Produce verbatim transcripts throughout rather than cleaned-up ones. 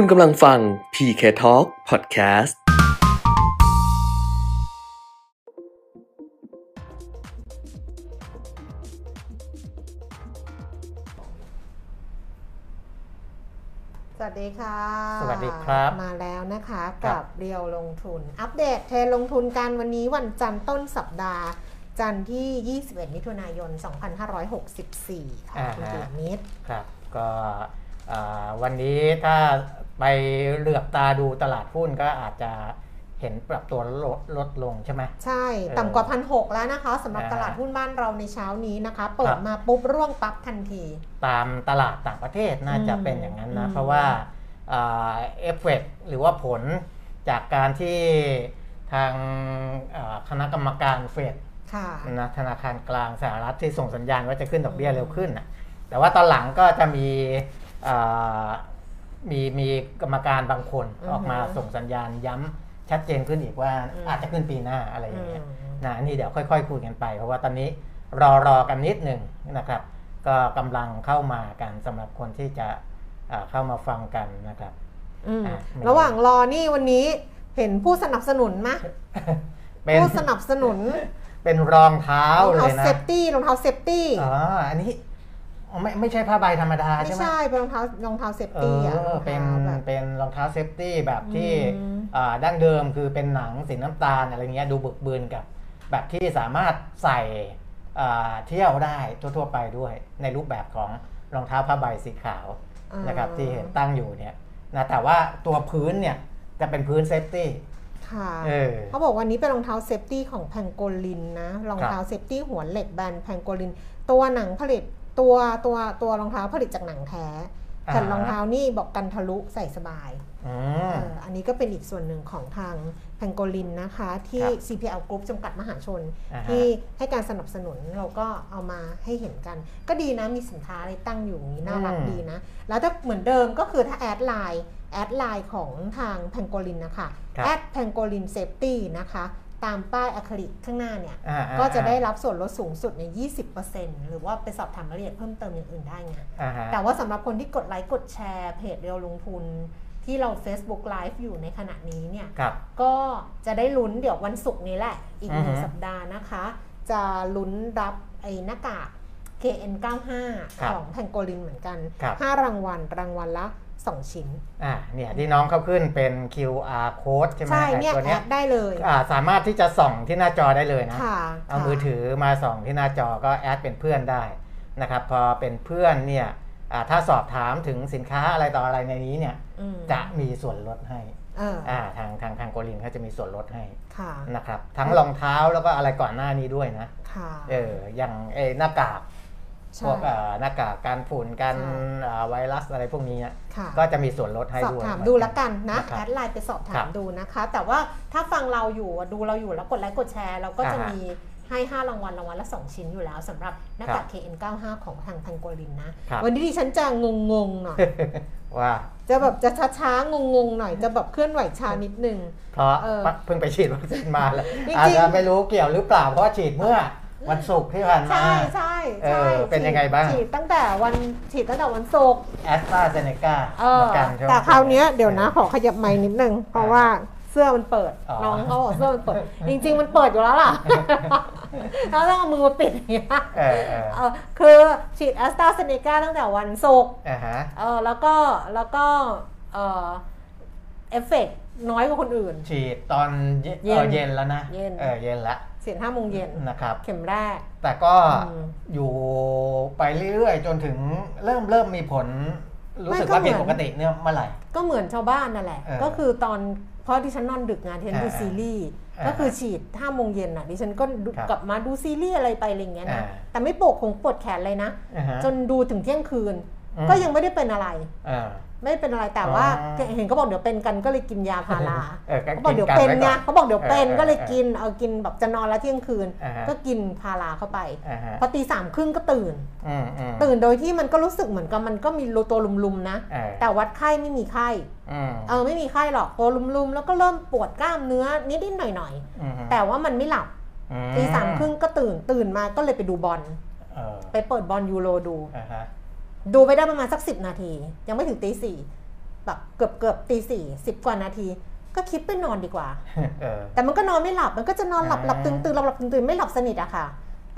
คุณกำลังฟัง พี เค Talk Podcast สวัสดีค่ะสวัสดีครับมาแล้วนะคะกับเรียวลงทุนอัปเดตเทรนด์ลงทุนกันวันนี้วันจันทร์ต้นสัปดาห์จันทร์ที่ยี่สิบเอ็ดมิถุนายนสองพันห้าร้อยหกสิบสี่ค่ะคุณธีรมิตรครับก็วันนี้ถ้าไปเหลือบตาดูตลาดหุ้นก็อาจจะเห็นปรับตัวลดลดลงใช่ไหมใช่ต่ำกว่า หนึ่งพันหกร้อย แล้วนะคะสำหรับตลาดหุ้นบ้านเราในเช้านี้นะคะเปิดมาปุ๊บร่วงปั๊บทันทีตามตลาดต่างประเทศน่าจะเป็นอย่างนั้นนะเพราะว่าเอฟเฟกต์หรือว่าผลจากการที่ทางคณะกรรมการเฟดนะธนาคารกลางสหรัฐที่ส่งสัญญาณว่าจะขึ้นดอกเบี้ยเร็วขึ้นนะแต่ว่าตอนหลังก็จะมีมีมีกรรมการบางคนออกมาส่งสัญญาณย้ำชัดเจนขึ้นอีกว่าอาจจะขึ้นปีหน้าอะไรอย่างเงี้ยนะอันนี้เดี๋ยวค่อยๆ ค, คุยกันไปเพราะว่าตอนนี้รอรอกันนิดหนึ่งนะครับก็กำลังเข้ามากันสำหรับคนที่จะเข้ามาฟังกันนะครับระหว่างรอนี่วันนี้เห็นผู้สนับสนุนไหม ผู้สนับสนุน เป็นรองเท้าเลยนะรองเท้าเซฟตี้รองเท้าเซฟตี้อ๋ออันนี้ไม่ไม่ใช่ผ้าใบธรรมดาใช่ไหมไม่ใช่เป็นรองเท้ารองเท้าเซฟตี้อ่ะเป็นเป็นรองเท้าเซฟตี้แบบที่ดั้งเดิมคือเป็นหนังสีน้ำตาลอะไรเงี้ยดูบึกบืนกับแบบที่สามารถใส่เที่ยวได้ทั่วๆไปด้วยในรูปแบบของรองเท้าผ้าใบสีขาวนะครับที่เห็นตั้งอยู่เนี่ยนะแต่ว่าตัวพื้นเนี่ยจะเป็นพื้นเซฟตี้ค่ะเขาบอกวันนี้เป็นรองเท้าเซฟตี้ของ Pangolin นะรองเท้าเซฟตี้หัวเหล็กแบรนด์ Pangolin ตัวหนังผลิตตัวตัวตัวรองเท้าผลิตจากหนังแท้แผ่นรองเท้านี่บอกกันทะลุใส่สบาย อ, อ, อันนี้ก็เป็นอีกส่วนหนึ่งของทางแพงโกลินนะคะที่ ซี พี แอล Group จำกัดมหาชนที่ให้การสนับสนุนเราก็เอามาให้เห็นกันก็ดีนะมีสินค้าอะไรตั้งอยู่นี้น่ารักดีนะแล้วถ้าเหมือนเดิมก็คือถ้าแอดไลน์แอดไลน์ของทางแพงโกลินนะคะแอดแพงโกลินเซฟตี้นะคะตามป้ายอะคริลิกข้างหน้าเนี่ยก็จะได้รับส่วนลดสูงสุดใน ยี่สิบเปอร์เซ็นต์ หรือว่าไปสอบถามรายละเอียดเพิ่มเติมอย่างอื่นได้ไงแต่ว่าสำหรับคนที่กดไลค์กดแชร์เพจเรียวลงทุนที่เรา Facebook Live อยู่ในขณะนี้เนี่ยก็จะได้ลุ้นเดี๋ยววันศุกร์นี้แหละอีกหนึ่งสัปดาห์นะคะจะลุ้นรับไอ้หน้ากาก เค เอ็น เก้าสิบห้า ของแพงโกลินเหมือนกันห้ารางวัลรางวัลละสองชิ้นอ่าเนี่ยที่น้องเขาขึ้นเป็น คิว อาร์ Code ใช่ไหมใช่เนี่ยแอปได้เลยอ่าสามารถที่จะส่องที่หน้าจอได้เลยนะเอามือถือมาส่องที่หน้าจอก็แอดเป็นเพื่อนได้นะครับพอเป็นเพื่อนเนี่ยอ่าถ้าสอบถามถึงสินค้าอะไรต่ออะไรในนี้เนี่ยจะมีส่วนลดให้อ่าทางทางทางโกลินเขาจะมีส่วนลดให้นะครับทั้งรองเท้าแล้วก็อะไรก่อนหน้านี้ด้วยนะเอออย่างไอ้หน้ากากพวกหน้ากากการฝุ่นการไวรัสอะไรพวกนี้ก็จะมีส่วนลดให้ด้วยสอบถามดูละกันนะแอดไลน์ไปสอบถามดูนะคะแต่ว่าถ้าฟังเราอยู่ดูเราอยู่แล้วกดไลค์กดแชร์เราก็จะมีให้ห้ารางวัลรางวัลละสองชิ้นอยู่แล้วสำหรับหน้ากาก เค เอ็น เก้าสิบห้า ของทางพังโกลินนะวันนี้ดิฉันจะงงงหน่อยว่าจะแบบจะช้าๆงงๆหน่อยจะแบบเคลื่อนไหวช้านิดนึงเพราะเพิ่งไปฉีดวัคซีนมาแล้วอาจจะไม่รู้เกี่ยวหรือเปล่าเพราะฉีดเมื่อวันศุกร์ที่ผ่านมาใช่ใช่ใช่เป็นยังไงบ้างฉีดตั้งแต่วันฉีดตั้งแต่วันศุกร์ AstraZeneca แต่คราวนี้เดี๋ยวนะขอขยับไมค์นิดนึงเพราะว่าเสื้อมันเปิดน้องเขาบอกเสื้อมันเปิดจริงๆมันเปิดอยู่แล้วล่ะแล้วต้องเอามือมาปิดอย่างเงี้ยคือฉีด AstraZeneca ตั้งแต่วันศุกร์แล้วก็แล้วก็เอฟเฟกต์น้อยกว่าคนอื่นฉีดตอนเย็นแล้วนะเย็นละเสี่ยงห้าโมงเย็นนะครับเข็มแรกแต่ก็อยู่ไปเรื่อยๆจนถึงเริ่มเริ่มมีผลรู้สึกว่าผิดปกติเนี่ยเมื่อไหร่ก็เหมือนชาวบ้านนั่นแหละก็คือตอนเพราะดิฉันนอนดึกงานเทนดูซีรีส์ก็คือฉีดห้าโมงเย็นน่ะดิฉันก็กลับมาดูซีรีส์อะไรไปอะไรเงี้ยนะแต่ไม่ปวดคงปวดแขนเลยนะจนดูถึงเที่ยงคืนก็ยังไม่ได้เป็นอะไรไม่เป็นอะไรแต่ว่าเห็นเขาบอกเดี๋ยวเป็นกันก็เลยกินยาพาราเขาบอกเดี๋ยวเป็นไงเขาบอกเดี๋ยวเป็นก็เลยกินเอากินแบบจะนอนแล้วเที่ยงคืนก็กินพาราเข้าไปพอตีสามครึ่งก็ตื่นตื่นโดยที่มันก็รู้สึกเหมือนกับมันก็มีตัวลุมๆนะแต่วัดไข้ไม่มีไข้เออไม่มีไข้หรอกตัวลุมๆแล้วก็เริ่มปวดกล้ามเนื้อนิดๆหน่อยๆแต่ว่ามันไม่หลับตีสามครึ่งก็ตื่นตื่นมาก็เลยไปดูบอลไปเปิดบอลยูโรดูดูไปได้ประมาณสักสิบนาทียังไม่ถึงตีสี่ แบบเกือบเกือบตีสี่สิบกว่านาทีก็คิดไปนอนดีกว่าแต่มันก็นอนไม่หลับมันก็จะนอนหลับหลับตื่นตื่นหลับหลับตื่นตื่นไม่หลับสนิทอะค่ะ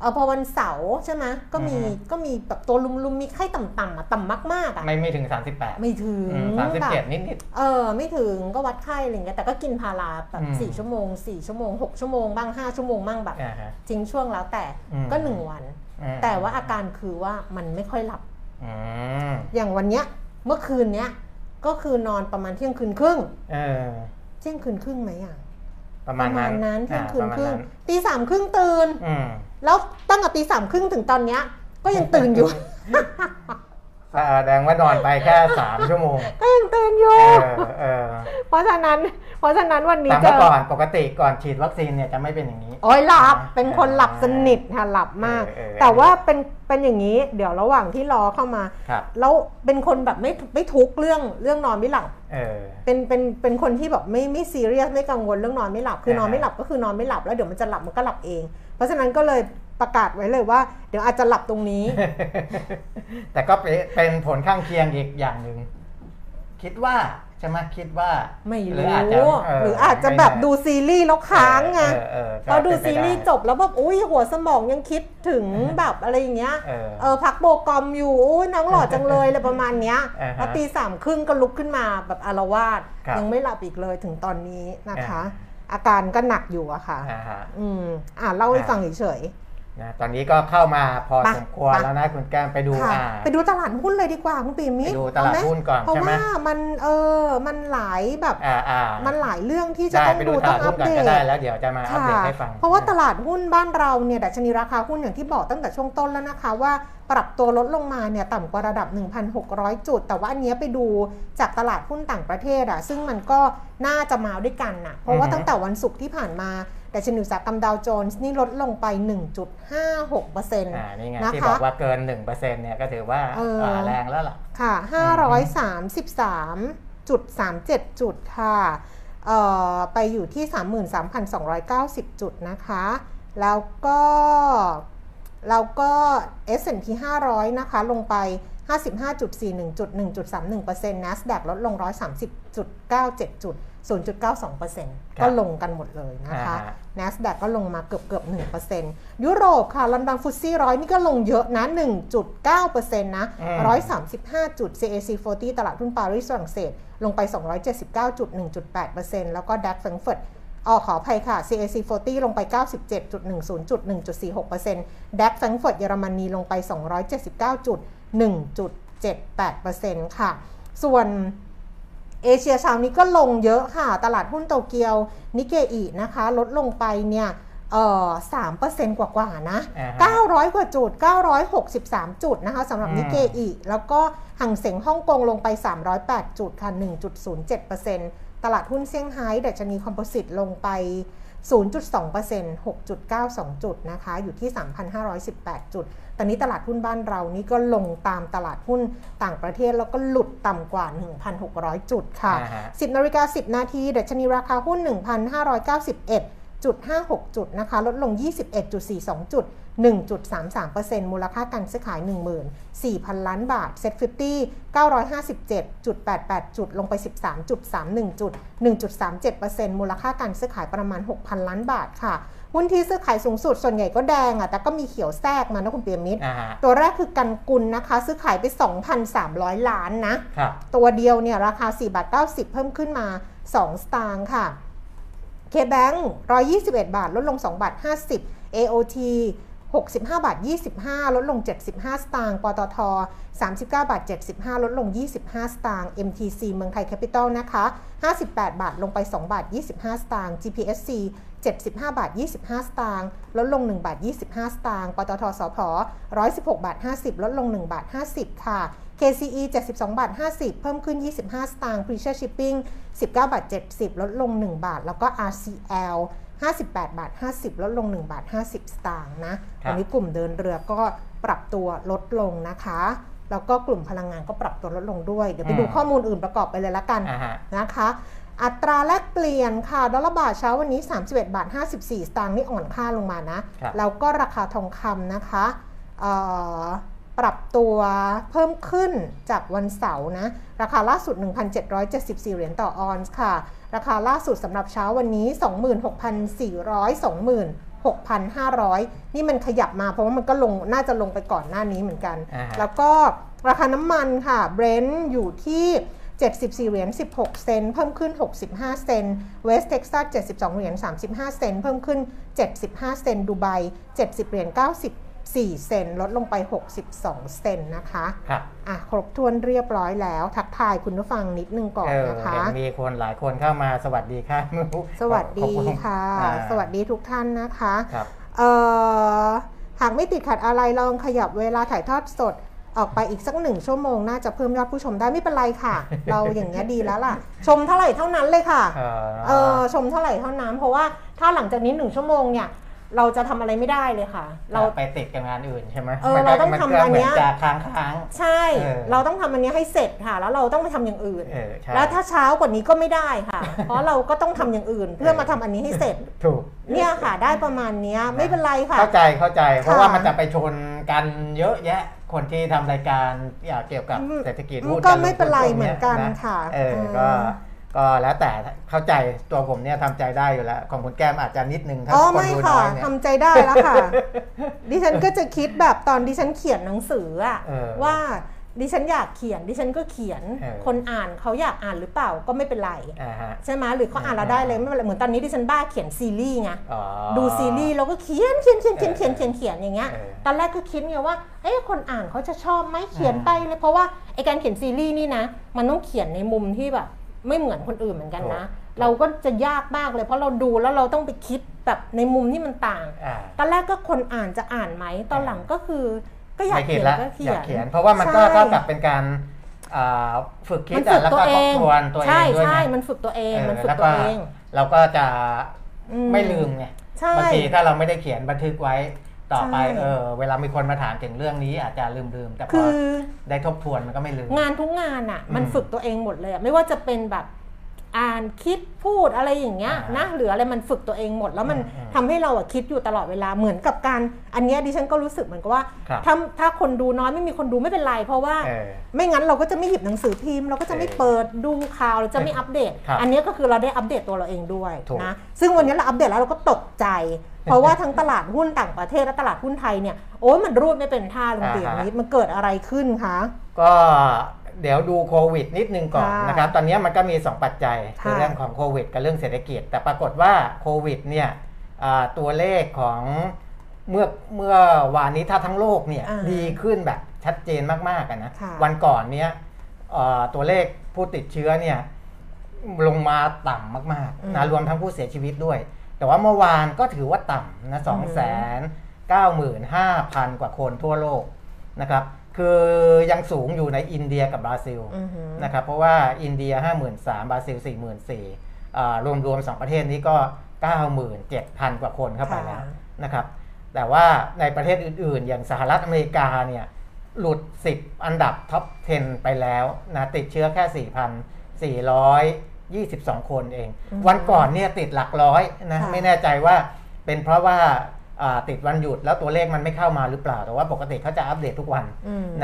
เออพอวันเสาร์ใช่ไหมก็มีก็มีแบบตัวลุ่มๆมีไข้ต่ำๆอะต่ำมากๆอะไม่ไม่ถึงสามสิบแปดไม่ถึงสามสิบเจ็ดนิดๆเออไม่ถึงก็วัดไข้อะไรเงี้ยแต่ก็กินพาราแบบสี่ชั่วโมงสี่ชั่วโมงหกชั่วโมงบ้างห้าชั่วโมงบ้างแบบจริงช่วงแล้วแต่ก็หนึ่งวันแต่ว่าอาการคือว่ามันไม่ค่อยหลับอย่างวันเนี้ยเมื่อคืนเนี้ยก็คือนอนประมาณเที่ยงคืนครึ่งเที่ยงคืนครึ่งไหมอ่ะประมาณนั้นเที่ยงคืนครึ่งตีสามครึ่งตื่นแล้วตั้งแต่ตีสามครึ่งถึงตอนเนี้ยก็ยังตื่นอยู่แสดงว่านอนไปแค่สามชั่วโมงก็ยังตื่นอยู่เพราะฉะนั้นเพราะฉะนั้นวันนี้เจอก่อนปกติก่อนฉีดวัคซีนเนี่ยจะไม่เป็นอย่างนี้โอ้ยหลับเป็นคนหลับสนิทค่ะหลับมากแต่ว่าเป็นเป็นอย่างนี้เดี๋ยวระหว่างที่รอเข้ามาแล้วเป็นคนแบบไม่ไม่ทุกเรื่องเรื่องนอนไม่หลับเป็นเป็นเป็นคนที่แบบไม่ไม่ซีเรียสไม่กังวลเรื่องนอนไม่หลับคือนอนไม่หลับก็คือนอนไม่หลับแล้วเดี๋ยวมันจะหลับมันก็หลับเองเพราะฉะนั้นก็เลยประกาศไว้เลยว่าเดี๋ยวอาจจะหลับตรงนี้แต่ก็เป็นผลข้างเคียงอีกอย่างนึงคิดว่าใช่ไหมคิดว่าไม่รู้หรืออาจจะแบบดูซีรีส์แล้วค้างไงพอดูซีรีส์จบแล้วแบบอุ้ยหัวสมองยังคิดถึงแบบอะไรอย่างเงี้ยเออพักโบกอมอยู่อุ้ยน้องหล่อจังเลยอะไรประมาณเนี้ยพอตีสามครึ่งก็ลุกขึ้นมาแบบอาละวาดยังไม่หลับอีกเลยถึงตอนนี้นะคะอาการก็หนักอยู่อะค่ะอืมอ่าเล่าให้ฟังเฉยนะตอนนี้ก็เข้ามาพอสมควรแล้วนะคุณแก้มไปดูอ่าไปดูตลาดหุ้นเลยดีกว่าคุณปีมิตรไปดูตลาดหุ้นก่อนใช่ไหมเพราะว่ามันเออมันหลายแบบมันหลายเรื่องที่จะต้องดูต้องอัปเดตได้แล้วเดี๋ยวจะมาอัปเดตให้ฟังเพราะว่าตลาดหุ้นบ้านเราเนี่ยดัชนีราคาหุ้นอย่างที่บอกตั้งแต่ช่วงต้นแล้วนะคะว่าปรับตัวลดลงมาเนี่ยต่ำกว่าระดับ หนึ่งพันหกร้อย จุดแต่ว่าอันนี้ไปดูจากตลาดหุ้นต่างประเทศอะซึ่งมันก็น่าจะมาด้วยกันนะเพราะว่าตั้งแต่วันศุกร์ที่ผ่านมาดัชนีอุตสาหกรรมดาวโจนส์นี่ลดลงไป หนึ่งจุดห้าหกเปอร์เซ็นต์ อ่านี่ไงที่บอกว่าเกิน หนึ่งเปอร์เซ็นต์ เนี่ยก็ถือว่าแรงแล้วล่ะค่ะ ห้าร้อยสามสิบสามจุดสามเจ็ด จุดค่ะเอ่อไปอยู่ที่ สามหมื่นสามพันสองร้อยเก้าสิบ จุดนะคะแล้วก็แล้วก็ เอส แอนด์ พี ห้าร้อยนะคะลงไป ห้าสิบห้าจุดสี่หนึ่ง จุด หนึ่งจุดสามหนึ่งเปอร์เซ็นต์ NASDAQ ลดลง หนึ่งร้อยสามสิบจุดเก้าเจ็ด จุดศูนย์จุดเก้าสองเปอร์เซ็นต์ ก็ลงกันหมดเลยนะคะ NASDAQ ก็ลงมาเกือบๆ หนึ่งเปอร์เซ็นต์ ยุโรปค่ะลอนดอนฟุตซี่ร้อยนี่ก็ลงเยอะนะ หนึ่งจุดเก้าเปอร์เซ็นต์ นะหนึ่งร้อยสามสิบห้าจุด ซี เอ ซี สี่สิบ ตลาดหุ้นปารีสฝรั่งเศสลงไป สองร้อยเจ็ดสิบเก้าจุดหนึ่งจุดแปดเปอร์เซ็นต์ แล้วก็ ดัค แฟรงก์เฟิร์ตอ๋อขออภัยค่ะ ซี เอ ซี สี่สิบ ลงไป เก้าสิบเจ็ดจุดหนึ่งศูนย์ จุด หนึ่งจุดสี่หกเปอร์เซ็นต์ ดัค แฟรงก์เฟิร์ตเยอรมนีลงไป สองร้อยเจ็ดสิบเก้าจุดหนึ่งจุดเจ็ดแปดเปอร์เซ็นต์ ค่ะส่วนเอเชียเช้านี้ก็ลงเยอะค่ะตลาดหุ้นโตเกียว Nikkei นะคะลดลงไปเนี่ยเอ่อ สามเปอร์เซ็นต์ กว่าๆนะ uh-huh. เก้าร้อยกว่าจุดเก้าร้อยหกสิบสามจุดนะคะสำหรับ Nikkei แล้วก็หั่งเส็งฮ่องกงลงไปสามร้อยแปดจุดค่ะ หนึ่งจุดศูนย์เจ็ดเปอร์เซ็นต์ ตลาดหุ้นเซี่ยงไฮ้ดัชนีคอมโพสิตลงไป ศูนย์จุดสองเปอร์เซ็นต์ หกจุดเก้าสอง จุดนะคะอยู่ที่ สามพันห้าร้อยสิบแปด จุดตอนนี้ตลาดหุ้นบ้านเรานี่ก็ลงตามตลาดหุ้นต่างประเทศแล้วก็หลุดต่ำกว่า หนึ่งพันหกร้อย จุดค่ะ uh-huh. สิบนาฬิกาสิบ นาทีดัชนีราคาหุ้น หนึ่งพันห้าร้อยเก้าสิบเอ็ดจุดห้าหก จุดนะคะลดลง ยี่สิบเอ็ดจุดสี่สอง จุด หนึ่งจุดสามสามเปอร์เซ็นต์ มูลค่าการซื้อขาย หนึ่งหมื่นสี่พัน ล้านบาท เซ็ต ห้าสิบ เก้าร้อยห้าสิบเจ็ดจุดแปดแปด จุดลงไป สิบสามจุดสามหนึ่ง จุด หนึ่งจุดสามเจ็ดเปอร์เซ็นต์ มูลค่าการซื้อขายประมาณ หกพัน ล้านบาทค่ะหุ้นที่ซื้อขายสูงสุดส่วนใหญ่ก็แดงอ่ะแต่ก็มีเขียวแทรกมานะคุณเปียมิตร uh-huh. ตัวแรกคือกันกุลนะคะซื้อขายไป สองพันสามร้อย ล้านนะ uh-huh. ตัวเดียวเนี่ยราคา สี่จุดเก้าศูนย์ เพิ่มขึ้นมา สอง สตางค์ค่ะเคแบงค์หนึ่งร้อยยี่สิบเอ็ดบาทลดลง สองจุดห้าศูนย์ เอ โอ ที หกสิบห้าจุดยี่สิบห้า ลดลง เจ็ดสิบห้า สตางค์ปตท สามสิบเก้าจุดเจ็ดห้า ลดลง ยี่สิบห้า สตางค์ เอ็ม ที ซี เมืองไทยแคปิตอลนะคะห้าสิบแปดบาทลงไป สองจุดยี่สิบห้า สตางค์ จี พี เอส ซี เจ็ดสิบห้าจุดยี่สิบห้า สตางค์ลดลง หนึ่งจุดยี่สิบห้า สตางค์ปตทสผหนึ่งร้อยสิบหกจุดห้าศูนย์ ลดลง หนึ่งจุดห้าศูนย์ ค่ะ เค ซี อี เจ็ดสิบสองจุดห้าศูนย์ เพิ่มขึ้น ยี่สิบห้า สตางค์ Pressure Shipping สิบเก้าจุดเจ็ดศูนย์ ลดลง หนึ่ง บาทแล้วก็ อาร์ ซี แอล ห้าสิบแปดจุดห้าศูนย์ ลดลง หนึ่ง บาท ห้าสิบ สตางค์นะวันนี้กลุ่มเดินเรือก็ปรับตัวลดลงนะคะแล้วก็กลุ่มพลังงานก็ปรับตัวลดลงด้วยเดี๋ยวไปดูข้อมูลอื่นประกอบไปเลยละกันนะคะอัตราแลกเปลี่ยนค่ะดอลลาร์บาทเช้าวันนี้ สามสิบเอ็ดจุดห้าสี่ สตางค์นี่อ่อนค่าลงมานะแล้วก็ราคาทองคำนะคะ ปรับตัวเพิ่มขึ้นจากวันเสาร์นะราคาล่าสุด หนึ่งพันเจ็ดร้อยเจ็ดสิบสี่ เหรียญต่อออนซ์ค่ะราคาล่าสุดสำหรับเช้าวันนี้ สองหมื่นหกพันสี่ร้อย สองหมื่นหกพันห้าร้อย นี่มันขยับมาเพราะว่ามันก็ลงน่าจะลงไปก่อนหน้านี้เหมือนกัน uh-huh. แล้วก็ราคาน้ำมันค่ะเบรนท์อยู่ที่เจ็ดสิบสี่เหรียญสิบหกเซนต์เพิ่มขึ้นหกสิบห้าเซนต์เวสต์เท็กซัสเจ็ดสิบสองเหรียญสามสิบห้าเซนต์เพิ่มขึ้นเจ็ดสิบห้าเซนต์ดูไบเจ็ดสิบเหรียญเก้าสิบสี่เซนต์ลดลงไปหกสิบสองเซนต์นะคะอ่ะครบถ้วนเรียบร้อยแล้วทักทายคุณผู้ฟังนิดนึงก่อนนะคะมีคนหลายคนเข้ามาสวัสดีค่ะสวัสดีค่ะสวัสดีทุกท่านนะคะเอ่อหากไม่ติดขัดอะไรลองขยับเวลาถ่ายทอดสดออกไปอีกสักหนึ่งชั่วโมงน่าจะเพิ่มยอดผู้ชมได้ไม่เป็นไรค่ะ เราอย่างเงี้ยดีแล้วล่ะชมเท่าไหร่เท่านั้นเลยค่ะ เออชมเท่าไหร่เท่านั้นเพราะว่าถ้าหลังจากนี้หนึ่งชั่วโมงเนี่ยเราจะทำอะไรไม่ได้เลยค่ะเราไปติดกับงานอื่นใช่ไหมเออเราต้องทำอันนี้ค้างค้างใช่เราต้องทำอันนี้ให้เสร็จค่ะแล้วเราต้องไปทำอย่างอื่นแล้วถ้าเช้ากว่านี้ก็ไม่ได้ค่ะเพราะเราก็ต้องทำอย่างอื่นเพื่อมาทำอันนี้ให้เสร็จถูกเนี่ยค่ะได้ประมาณนี้ไม่เป็นไรค่ะเข้าใจเข้าใจเพราะว่ามันจะไปชนกันเยอะแยะคนที่ทำรายการเกี่ยวกับเศรษฐกิจก็ไม่เป็นไรเหมือนกันค่ะเออก็ก็แล้วแต่เข้าใจตัวผมเนี่ยทำใจได้อยู่แล้วของคุณแก้มอาจจะนิดนึงถ้าคนดูน้อยเนี่ยทำใจได้แล้วค่ะ ดิฉันก็จะคิดแบบตอนดิฉันเขียนหนังสืออะว่าดิฉันอยากเขียนดิฉันก็เขียนคนอ่านเขาอยากอ่านหรือเปล่าก็ไม่เป็นไรใช่ไหมหรือเขาอ่านเราได้เลยไม่เป็นไรเหมือนตอนนี้ดิฉันบ้าเขียนซีรีส์ไงดูซีรีส์เราก็เขียนเขียนเขียนเขียนเขียนเขียนเขียนอย่างเงี้ยตอนแรกก็คิดไงว่าเอ๊ะคนอ่านเขาจะชอบไหมเขียนไปเลยเพราะว่าไอ้การเขียนซีรีส์นี่นะมันต้องเขียนในมุมที่แบบไม่เหมือนคนอื่นเหมือนกันนะเราก็จะยากมากเลยเพราะเราดูแล้วเราต้องไปคิดแบบในมุมที่มันต่างตอนแรกก็คนอ่านจะอ่านไหมตอนหลังก็คือก็อยากเขียนก็เขียนอยากเขียนเพราะว่ามันก็เท่ากับเป็นการฝึกคิดแล้วก็ทบทวนตัวเองด้วยใช่มันฝึกตัวเองมันฝึกตัวเองเราก็จะไม่ลืมไงบางทีถ้าเราไม่ได้เขียนบันทึกไว้ต่อไปเออเวลามีคนมาถามถึงเรื่องนี้อาจจะลืมๆแต่พอได้ทบทวนมันก็ไม่ลืมงานทุกงานอ่ะมันฝึกตัวเองหมดเลยไม่ว่าจะเป็นแบบอ่านคิดพูดอะไรอย่างเงี้ยนะหรืออะไรมันฝึกตัวเองหมดแล้วมันทำให้เราอ่ะคิดอยู่ตลอดเวลาเหมือนกับการอันเนี้ยดิฉันก็รู้สึกเหมือนกับว่าถ้าถ้าคนดูน้อยไม่มีคนดูไม่เป็นไรเพราะว่าไม่งั้นเราก็จะไม่หยิบหนังสือพิมพ์เราก็จะไม่เปิดดูข่าวเราจะไม่อัปเดตอันนี้ก็คือเราได้อัปเดตตัวเราเองด้วยนะซึ่งวันนี้เราอัปเดตแล้วเราก็ตกใจเพราะว่าทั้งตลาดหุ้นต่างประเทศและตลาดหุ้นไทยเนี่ยโอ้ยมันรูดไม่เป็นท่าลงเตียงนี้มันเกิดอะไรขึ้นคะก็เดี๋ยวดูโควิดนิดนึงก่อนนะครับตอนนี้มันก็มีสองปัจจัยคือเรื่องของโควิดกับเรื่องเศรษฐกิจแต่ปรากฏว่าโควิดเนี่ยตัวเลขของเมื่อเมื่อวานนี้ถ้าทั้งโลกเนี่ยดีขึ้นแบบชัดเจนมากๆนะวันก่อนเนี่ยตัวเลขผู้ติดเชื้อเนี่ยลงมาต่ำมากๆนะรวมทั้งผู้เสียชีวิตด้วยแต่ว่าเมื่อวานก็ถือว่าต่ำนะสองแสนเก้าหมื่นห้าพันกว่าคนทั่วโลกนะครับคือยังสูงอยู่ในอินเดียกับบราซิลนะครับเพราะว่าอินเดีย ห้าหมื่นสามพัน บราซิล สี่หมื่นสี่พัน อ่ารวมๆสองประเทศนี้ก็ เก้าหมื่นเจ็ดพัน กว่าคนเข้าไปแล้วนะครับแต่ว่าในประเทศอื่นๆอย่างสหรัฐอเมริกาเนี่ยหลุดสิบอันดับท็อปสิบไปแล้วนะติดเชื้อแค่ สี่พันสี่ร้อยยี่สิบสอง คนเองวันก่อนเนี่ยติดหลักร้อยนะไม่แน่ใจว่าเป็นเพราะว่าติดวันหยุดแล้วตัวเลขมันไม่เข้ามาหรือเปล่าแต่ว่าปกติเขาจะอัปเดตทุกวัน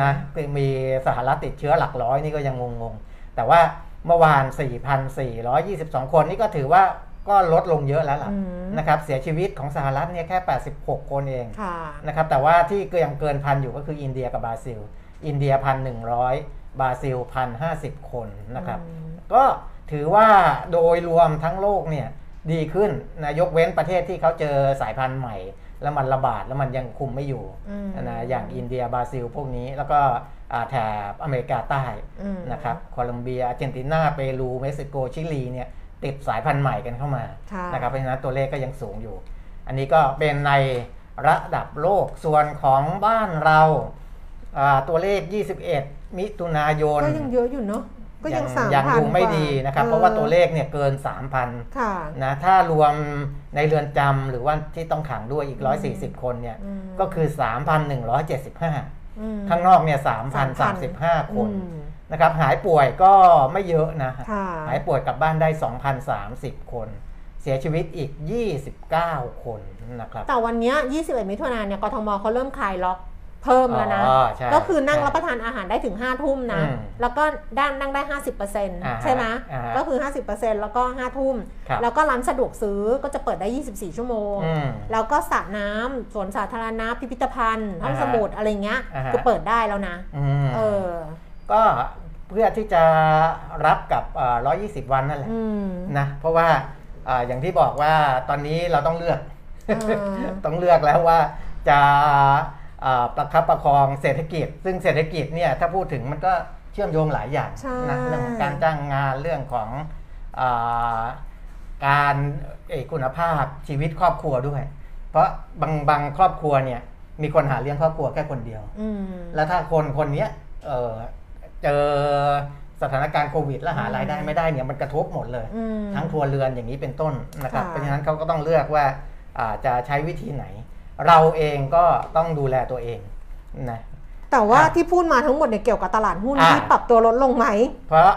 นะมีสหรัฐติดเชื้อหลักร้อยนี่ก็ยังงงๆแต่ว่าเมื่อวาน สี่พันสี่ร้อยยี่สิบสอง คนนี่ก็ถือว่าก็ลดลงเยอะแล้วล่ะนะครับเสียชีวิตของสหรัฐเนี่ยแค่แปดสิบหกคนเองนะครับแต่ว่าที่ก็ยังเกินพันอยู่ก็คืออินเดียกับบราซิลอินเดีย หนึ่งพันหนึ่งร้อย บราซิล หนึ่งพันห้าสิบ คนนะครับก็ถือว่าโดยรวมทั้งโลกเนี่ยดีขึ้นนะยกเว้นประเทศที่เขาเจอสายพันธุ์ใหม่แล้วมันระบาดแล้วมันยังคุมไม่อยู่นะอย่างอินเดียบราซิลพวกนี้แล้วก็แถบอเมริกาใต้นะครับโคลอมเบียอาร์เจนตินาเปรูเม็กซิโกชิลีเนี่ยติดสายพันธุ์ใหม่กันเข้ามานะครับเพราะฉะนั้นตัวเลขก็ยังสูงอยู่อันนี้ก็เป็นในระดับโลกส่วนของบ้านเราตัวเลขยี่สิบเอ็ดมิถุนายนก็ยังเยอะอยู่เนาะก็ยังยังดูไม่ดีนะครับเพราะว่าตัวเลขเนี่ยเกิน สามพัน นะถ้ารวมในเรือนจำหรือว่าที่ต้องขังด้วยอีกหนึ่งร้อยสี่สิบคนเนี่ยก็คือ สามพันหนึ่งร้อยเจ็ดสิบห้า ข้างนอกเนี่ย สามพันสามสิบห้า คนนะครับหายป่วยก็ไม่เยอะนะหายป่วยกลับบ้านได้ สองพันสามสิบ คนเสียชีวิตอีกยี่สิบเก้าคนนะครับแต่วันนี้ยี่สิบเอ็ดมิถุนายนเนี่ยกทมเขาเริ่มคลายล็อก เพิ่มแล้วนะก็คือนั่งรับประทานอาหารได้ถึงห้าทุ่มนะแล้วก็ด้านนั่งได้ ห้าสิบเปอร์เซ็นต์ ใช่ไหมก็คือ ห้าสิบเปอร์เซ็นต์ แล้วก็ห้าทุ่มแล้วก็ร้านสะดวกซื้อก็จะเปิดได้ยี่สิบสี่ชั่วโมงแล้วก็สระน้ำสวนสาธารณะพิพิธภัณฑ์ห้องสมุดอะไรเงี้ยก็เปิดได้แล้วนะเออก็เพื่อที่จะรับกับหนึ่งร้อยยี่สิบวันนั่นแหละนะเพราะว่าอย่างที่บอกว่าตอนนี้เราต้องเลือกต้องเลือกแล้วว่าจะประคับประคองเศรษฐกิจซึ่งเศรษฐกิจเนี่ยถ้าพูดถึงมันก็เชื่อมโยงหลายอย่างนะเรื่องของการจ้างงานเรื่องของการคุณภาพชีวิตครอบครัวด้วยเพราะบางบางครอบครัวเนี่ยมีคนหาเลี้ยงครอบครัวแค่คนเดียวแล้วถ้าคนคนนี้เจอสถานการณ์โควิดและหารายได้ไม่ได้เนี่ยมันกระทบหมดเลยทั้งครัวเรือนอย่างนี้เป็นต้นนะครับเพราะฉะนั้นเขาก็ต้องเลือกว่าจะใช้วิธีไหนเราเองก็ต้องดูแลตัวเองนะแต่ว่าที่พูดมาทั้งหมดเนี่ยเกี่ยวกับตลาดหุ้นที่ปรับตัวลดลงไหมเพราะ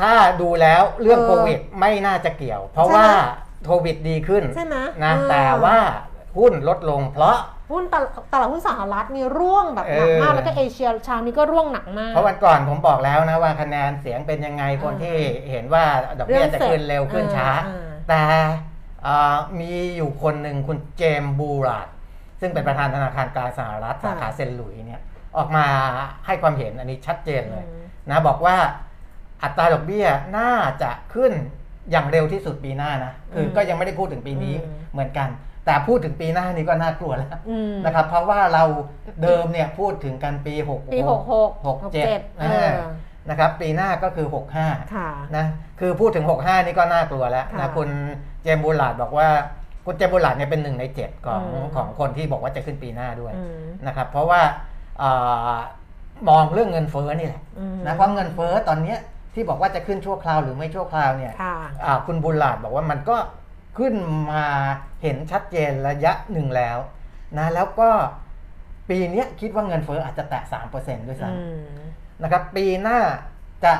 ถ้าดูแล้วเรื่องโควิดไม่น่าจะเกี่ยวเพราะว่าโควิดดีขึ้นใช่ไหมนะแต่ว่าหุ้นลดลงเพราะหุ้นตลาดหุ้นสหรัฐนี่ร่วงแบบหนักมากแล้วก็เอเชียเช้านี้ก็ร่วงหนักมากเพราะวันก่อนผมบอกแล้วนะว่าคะแนนเสียงเป็นยังไงคนที่เห็นว่าดอกเบี้ยจะขึ้นเร็วขึ้นช้าแต่มีอยู่คนหนึ่งคุณเจมส์บูรัตซึ่งเป็นประธานธนาคารกลางสหรัฐสาขาเซนต์หลุยส์เนี่ยออกมาให้ความเห็นอันนี้ชัดเจนเลยนะบอกว่าอัตราดอกเบี้ยน่าจะขึ้นอย่างเร็วที่สุดปีหน้านะคือก็ยังไม่ได้พูดถึงปีนี้เหมือนกันแต่พูดถึงปีหน้านี่ก็น่ากลัวแล้วนะครับเพราะว่าเราเดิมเนี่ยพูดถึงกันปีหกหก หกเจ็ดนะครับปีหน้าก็คือหกห้านะคือพูดถึงหกห้านี่ก็น่ากลัวแล้วนะคุณเจมส์บูลาร์ดบอกว่าคุณเจมส์บูลาร์ดเนี่ยเป็นหนึ่งในเจ็ดของของคนที่บอกว่าจะขึ้นปีหน้าด้วยนะครับเพราะว่ามองเรื่องเงินเฟ้อนี่แหละนะเพราะเงินเฟ้อตอนนี้ที่บอกว่าจะขึ้นชั่วคราวหรือไม่ชั่วคราวเนี่ยคุณบูลาร์ดบอกว่ามันก็ขึ้นมาเห็นชัดเจนระยะหนึ่งแล้วนะแล้วก็ปีนี้คิดว่าเงินเฟ้ออาจจะแตะ สามเปอร์เซ็นต์ ด้วยซ้ำนะครับปีหน้าจะ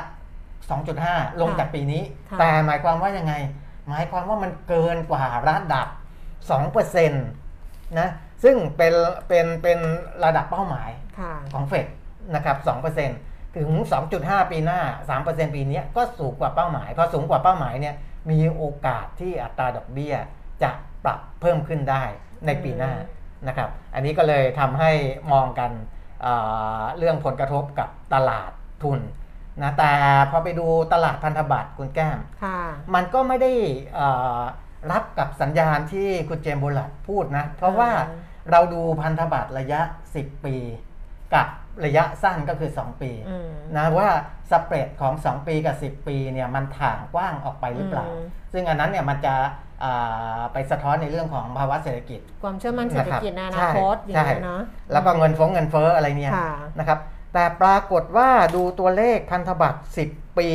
สองจุดห้า ลงจากปีนี้แต่หมายความว่ายังไงหมายความว่ามันเกินกว่าระดับ สองเปอร์เซ็นต์ นะซึ่งเป็นเป็นเป็นระดับเป้าหมายของเฟดนะครับ สองเปอร์เซ็นต์ ถึง สองจุดห้า ปีหน้า สามเปอร์เซ็นต์ ปีนี้ก็สูงกว่าเป้าหมายพอสูงกว่าเป้าหมายเนี่ยมีโอกาสที่อัตราดอกเบี้ยจะปรับเพิ่มขึ้นได้ในปีหน้านะครับอันนี้ก็เลยทำให้มองกัน เ, เรื่องผลกระทบกับตลาดทุนนะแต่พอไปดูตลาดพันธบัตรคุณแก้มมันก็ไม่ได้รับกับสัญญาณที่คุณเจมส์บูลาร์ดพูดนะเพราะว่าเราดูพันธบัตรระยะสิบปีกับระยะสั้นก็คือสองปีนะว่าสเปรดของสองปีกับสิบปีเนี่ยมันถ่างกว้างออกไปหรือเปล่าซึ่งอันนั้นเนี่ยมันจะไปสะท้อนในเรื่องของภาวะเศรษฐกิจความเชื่อมั่นเศรษฐกิจในอนาคตอย่างเงี้ยเนาะแล้วก็เงินฟงเงินเฟ้ออะไรเนี่ยนะครับแต่ปรากฏว่าดูตัวเลขพันธบัตรสิบปี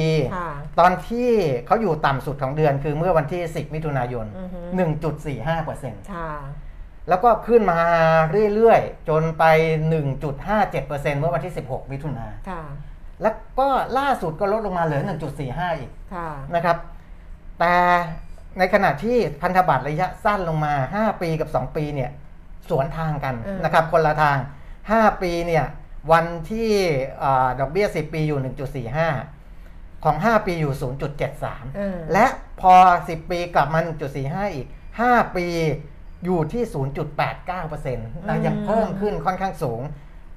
ตอนที่เขาอยู่ต่ำสุดของเดือนคือเมื่อวันที่สิบมิถุนายน หนึ่งจุดสี่ห้าเปอร์เซ็นต์ ค่ะแล้วก็ขึ้นมาเรื่อยๆจนไป หนึ่งจุดห้าเจ็ดเปอร์เซ็นต์ เมื่อวันที่สิบหกมิถุนายนแล้วก็ล่าสุดก็ลดลงมาเหลือ หนึ่งจุดสี่ห้า อีกนะครับแต่ในขณะที่พันธบัตรระยะสั้นลงมาห้าปีกับสองปีเนี่ยสวนทางกันนะครับคนละทางห้าปีเนี่ยวันที่ดอกเบี้ยสิบปีอยู่ หนึ่งจุดสี่ห้า ของห้าปีอยู่ ศูนย์จุดเจ็ดสาม และพอสิบปีกลับมา หนึ่งจุดสี่ห้า อีกห้าปีอยู่ที่ ศูนย์จุดแปดเก้าเปอร์เซ็นต์ นะยังเพิ่มขึ้นค่อนข้างสูง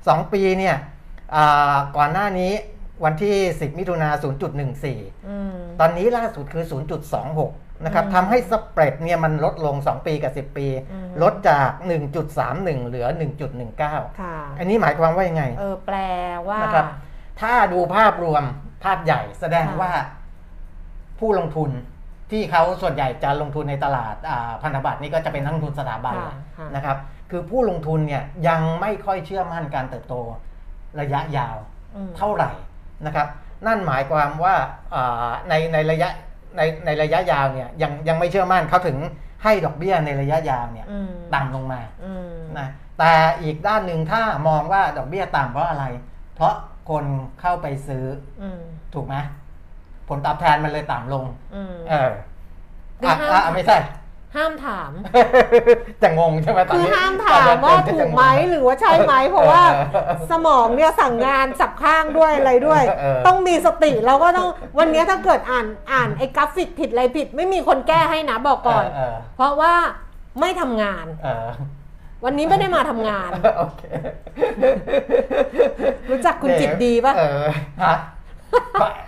สองปีเนี่ยก่อนหน้านี้วันที่สิบมิถุนายน ศูนย์จุดหนึ่งสี่ ตอนนี้ล่าสุดคือ ศูนย์จุดสองหก นะครับทำให้สเปรดเนี่ยมันลดลงสองปีกับสิบปีลดจาก หนึ่งจุดสามหนึ่ง เหลือ หนึ่งจุดหนึ่งเก้า อันนี้หมายความว่ายังไงเออแปลว่านะครับถ้าดูภาพรวมภาพใหญ่แสดงว่าผู้ลงทุนที่เขาส่วนใหญ่จะลงทุนในตลาดพันธบัตรนี่ก็จะเป็นนักลงทุนสถาบันนะครับคือผู้ลงทุนเนี่ยยังไม่ค่อยเชื่อมั่นการเติบโตระยะยาวเท่าไหร่นะครับนั่นหมายความว่าในในระยะในในระยะยาวเนี่ยยังยังไม่เชื่อมั่นเขาถึงให้ดอกเบี้ยในระยะยาวเนี่ยต่ำลงมานะแต่อีกด้านหนึ่งถ้ามองว่าดอกเบี้ยต่ำเพราะอะไรเพราะคนเข้าไปซื้อถูกไหมผลตอบแทนมันเลยต่ำลงเออไม่ใช่ ห้ามถามแต่งงใช่ไหมตอนนี้คือห้ามถามว่าถูกไหมหรือว่าใช่ไหมเพราะว่าสมองเนี่ยสั่งงานสับข้างด้วยอะไรด้วยต้องมีสติเราก็ต้องวันนี้ถ้าเกิดอ่านอ่านไอ้กราฟิกผิดอะไรผิดไม่มีคนแก้ให้นะบอกก่อนเพราะว่าไม่ทำงานวันนี้ไม่ได้มาทำงานรู้จักคุณจิตดีป่ะ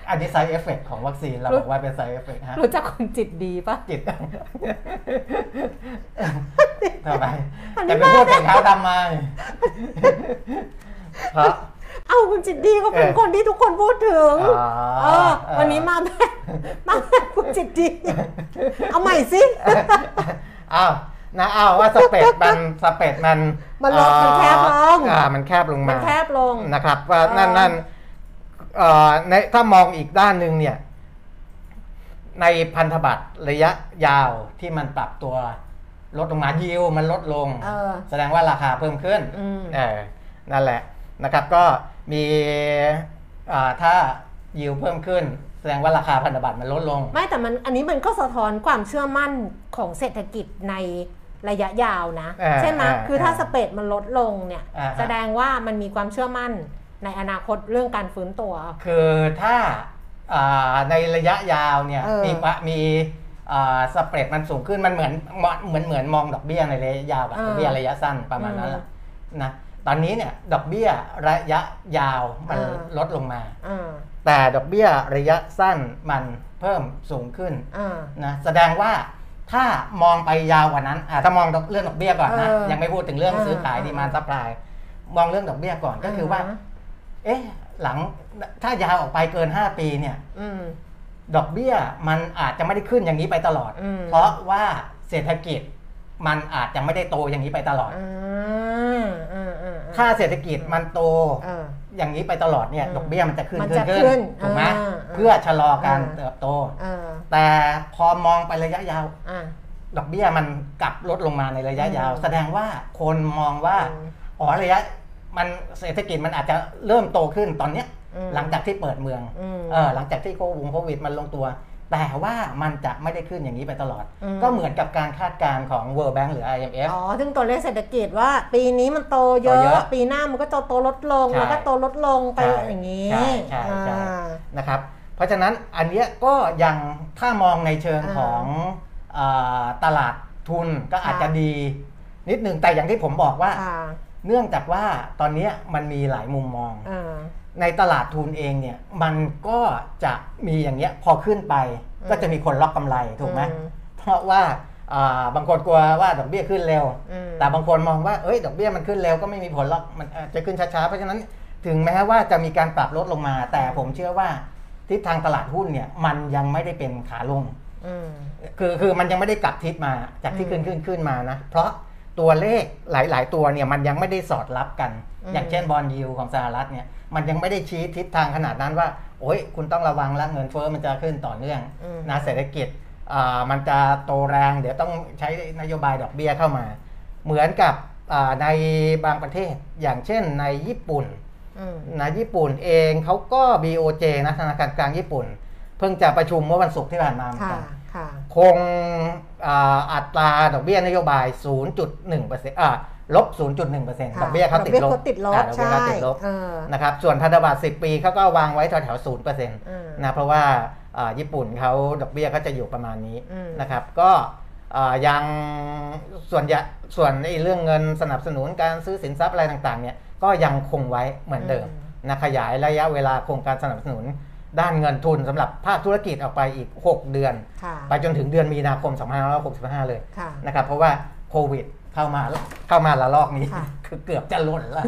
อันนี้ side effect ของวัคซีนเราบอกว่าเป็น side effect ฮะรู้จักคนจิตดีป่ะจิตทำไมแต่เป็นพวกแต่งเท้าดำมาเอ้าคุณจิตดีก็เป็นคนที่ทุกคนพูดถึงเออวันนี้มาแบบมาแบบคุณจิตดีเอาใหม่สิอ้าวนะอ้าวว่าสเปดมันสเปดมันมันลดมันแคบลงอ่ามันแคบลงมามันแคบลงนะครับว่านั่นนั่นในถ้ามองอีกด้านนึงเนี่ยในพันธบัตรระยะยาวที่มันปรับตัวลดลงมายิวมันลดลงแสดงว่าราคาเพิ่มขึ้นนั่นแหละนะครับก็มีถ้ายิวเพิ่มขึ้นแสดงว่าราคาพันธบัตรมันลดลงไม่แต่มันอันนี้มันก็สะท้อนความเชื่อมั่นของเศรษฐกิจในระยะยาวนะใช่ไหมคือถ้าสเปรดมันลดลงเนี่ยแสดงว่ามันมีความเชื่อมั่นในอนาคตเรื่องการฟื้นตัวคือถ้าในระยะยาวเนี่ยมีมีสเปรดมันสูงขึ้นมันเหมือนเหมือนเหมือนมองดอกเบี้ยในระยะยาวกับดอกเบี้ยระยะสั้นประมาณนั้นนะตอนนี้เนี่ยดอกเบี้ยระยะยาวมันลดลงมาแต่ดอกเบี้ยระยะสั้นมันเพิ่มสูงขึ้นนะแสดงว่าถ้ามองไปยาวกว่านั้นถ้ามองเรื่องดอกเบี้ยก่อนนะยังไม่พูดถึงเรื่องซื้อขายดีมานด์ซัพพลายมองเรื่องดอกเบี้ยก่อนก็คือว่าเอ๊ะหลังถ้ายาวออกไปเกินห้าปีเนี่ยดอกเบี้ยมันอาจจะไม่ได้ขึ้นอย่างนี้ไปตลอดเพราะว่าเศรษฐกิจมันอาจจะไม่ได้โตอย่างนี้ไปตลอดถ้าเศรษฐกิจมันโตอย่างนี้ไปตลอดเนี่ยดอกเบี้ยมันจะขึ้นขึ้นขึ้นถูกไหมเพื่อชะลอการเติบโตแต่พอมองไประยะยาวดอกเบี้ยมันกลับลดลงมาในระยะยาวแสดงว่าคนมองว่าอ๋อระยะมันเศรษฐกิจมันอาจจะเริ่มโตขึ้นตอนนี้หลังจากที่เปิดเมืองเออหลังจากที่โควิดมันลงตัวแต่ว่ามันจะไม่ได้ขึ้นอย่างนี้ไปตลอดก็เหมือนกับการคาดการณ์ของ World Bank หรือ ไอ เอ็ม เอฟ อ๋อถึงตัวเลขเศรษฐกิจว่าปีนี้มันโตเยอะปีหน้ามันก็จะโตลดลงแล้วก็โตลดลงไปอย่างนี้ใช่ๆนะครับเพราะฉะนั้นอันเนี้ยก็ยังถ้ามองในเชิงของตลาดทุนก็อาจจะดีนิดนึงแต่อย่างที่ผมบอกว่าเนื่องจากว่าตอนนี้มันมีหลายมุมมองในตลาดทุนเองเนี่ยมันก็จะมีอย่างเงี้ยพอขึ้นไปก็จะมีคนล็อกกำไรถูกไหมเพราะว่าบางคนกลัวว่าดอกเบี้ยขึ้นเร็วแต่บางคนมองว่าเอ้ยดอกเบี้ยมันขึ้นเร็วก็ไม่มีผลล็อกมันจะขึ้นช้าๆเพราะฉะนั้นถึงแม้ว่าจะมีการปรับลดลงมาแต่ผมเชื่อว่าทิศทางตลาดหุ้นเนี่ยมันยังไม่ได้เป็นขาลงคือคือมันยังไม่ได้กลับทิศมาจากที่ขึ้นขึ้นขึ้นมานะเพราะตัวเลขหลายๆตัวเนี่ยมันยังไม่ได้สอดรับกันอย่างเช่นบอนด์ยิลด์ของสหรัฐเนี่ยมันยังไม่ได้ชี้ทิศทางขนาดนั้นว่าโอ้ยคุณต้องระวังแล้วเงินเฟ้อมันจะขึ้นต่อเนื่องนะเศรษฐกิจมันจะโตแรงเดี๋ยวต้องใช้นโยบายดอกเบี้ยเข้ามาเหมือนกับในบางประเทศอย่างเช่นในญี่ปุ่นนะญี่ปุ่นเองเขาก็ บี โอ เจ นะธนาคารกลางญี่ปุ่นเพิ่งจะประชุมเมื่อวันศุกร์ที่ผ่านมาคงอัตราดอกเบี้ยนโยบาย ศูนย์จุดหนึ่งเปอร์เซ็นต์ อ่า ลบ ศูนย์จุดหนึ่งเปอร์เซ็นต์ ดอกเบี้ยเขาติดลบติดลบใช่นะครับส่วนพันธบัตรสิบปีเขาก็วางไว้แถวๆ ศูนย์เปอร์เซ็นต์ นะเพราะว่าญี่ปุ่นเขาดอกเบี้ยเขาจะอยู่ประมาณนี้นะครับก็ยังส่วนส่วนไอ้เรื่องเงินสนับสนุนการซื้อสินทรัพย์อะไรต่างๆเนี่ยก็ยังคงไว้เหมือนเดิมนะขยายระยะเวลาโครงการสนับสนุนด้านเงินทุนสำหรับภาคธุรกิจออกไปอีกหกเดือนไปจนถึงเดือนมีนาคมสองพันห้าร้อยหกสิบห้าเลยนะครับเพราะว่าโควิดเข้ามาเข้ามาละลอกนี้คือเกือบจะล้นแล้ว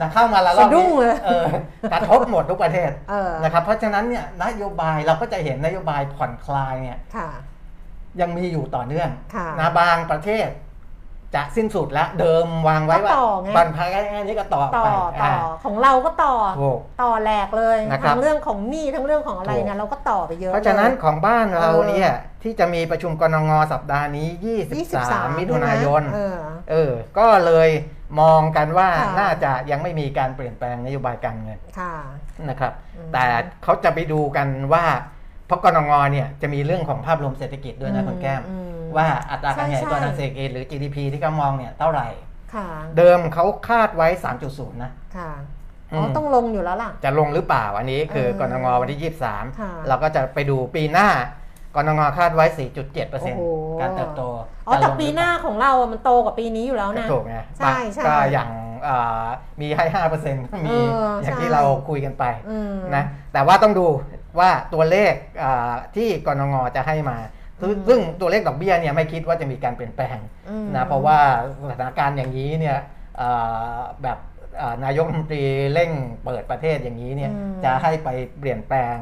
นะเข้ามาละลอกนี้กระทบหมดทุกประเทศนะครับเพราะฉะนั้นเนี่ยนโยบายเราก็จะเห็นนโยบายผ่อนคลายเนี่ยยังมีอยู่ต่อเนื่องนะบางประเทศจะสิ้นสุดแล้วเดิมวางไว้ว่าบันพายง่ายๆนี่ก็ต่อไปต่อของเราก็ต่อต่อแหลกเลยทั้งเรื่องของหนี้ทั้งเรื่องของอะไรนะเราก็ต่อไปเยอะเพราะฉะนั้นของบ้านเราเนี่ยที่จะมีประชุมกนง.สัปดาห์นี้ยี่สิบสามมิถุนายนเออก็เลยมองกันว่าน่าจะยังไม่มีการเปลี่ยนแปลงนโยบายการเงินนะครับแต่เขาจะไปดูกันว่าเพราะกนง.เนี่ยจะมีเรื่องของภาพรวมเศรษฐกิจด้วยนะคุณแก้ม ว่าอัตราการขยายตัวทางเศรษฐกิจหรือ จี ดี พี ที่เขามองเนี่ยเท่าไหร่เดิมเขาคาดไว้ สามจุดศูนย์ นะอ๋อต้องลงอยู่แล้วล่ะจะลงหรือเปล่าอันนี้คือกนงวันที่ยี่สิบสามเราก็จะไปดูปีหน้ากนงคาดไว้ สี่จุดเจ็ดเปอร์เซ็นต์ การเติบโตอ๋อแต่ปีหน้าของเรามันโตกว่าปีนี้อยู่แล้วนะถูกไงใช่ใช่ก็อย่างมีให้ ห้าเปอร์เซ็นต์ มีอย่างที่เราคุยกันไปนะแต่ว่าต้องดูว่าตัวเลขที่กนงจะให้มาซึ่งตัวเลขดอกเบี้ยเนี่ยไม่คิดว่าจะมีการเปลี่ยนแปลงนะเพราะว่าสถานการณ์อย่างนี้เนี่ยแบบนายกรัฐมนตรีเร่งเปิดประเทศอย่างนี้เนี่ยจะให้ไปเปลี่ยนแปลง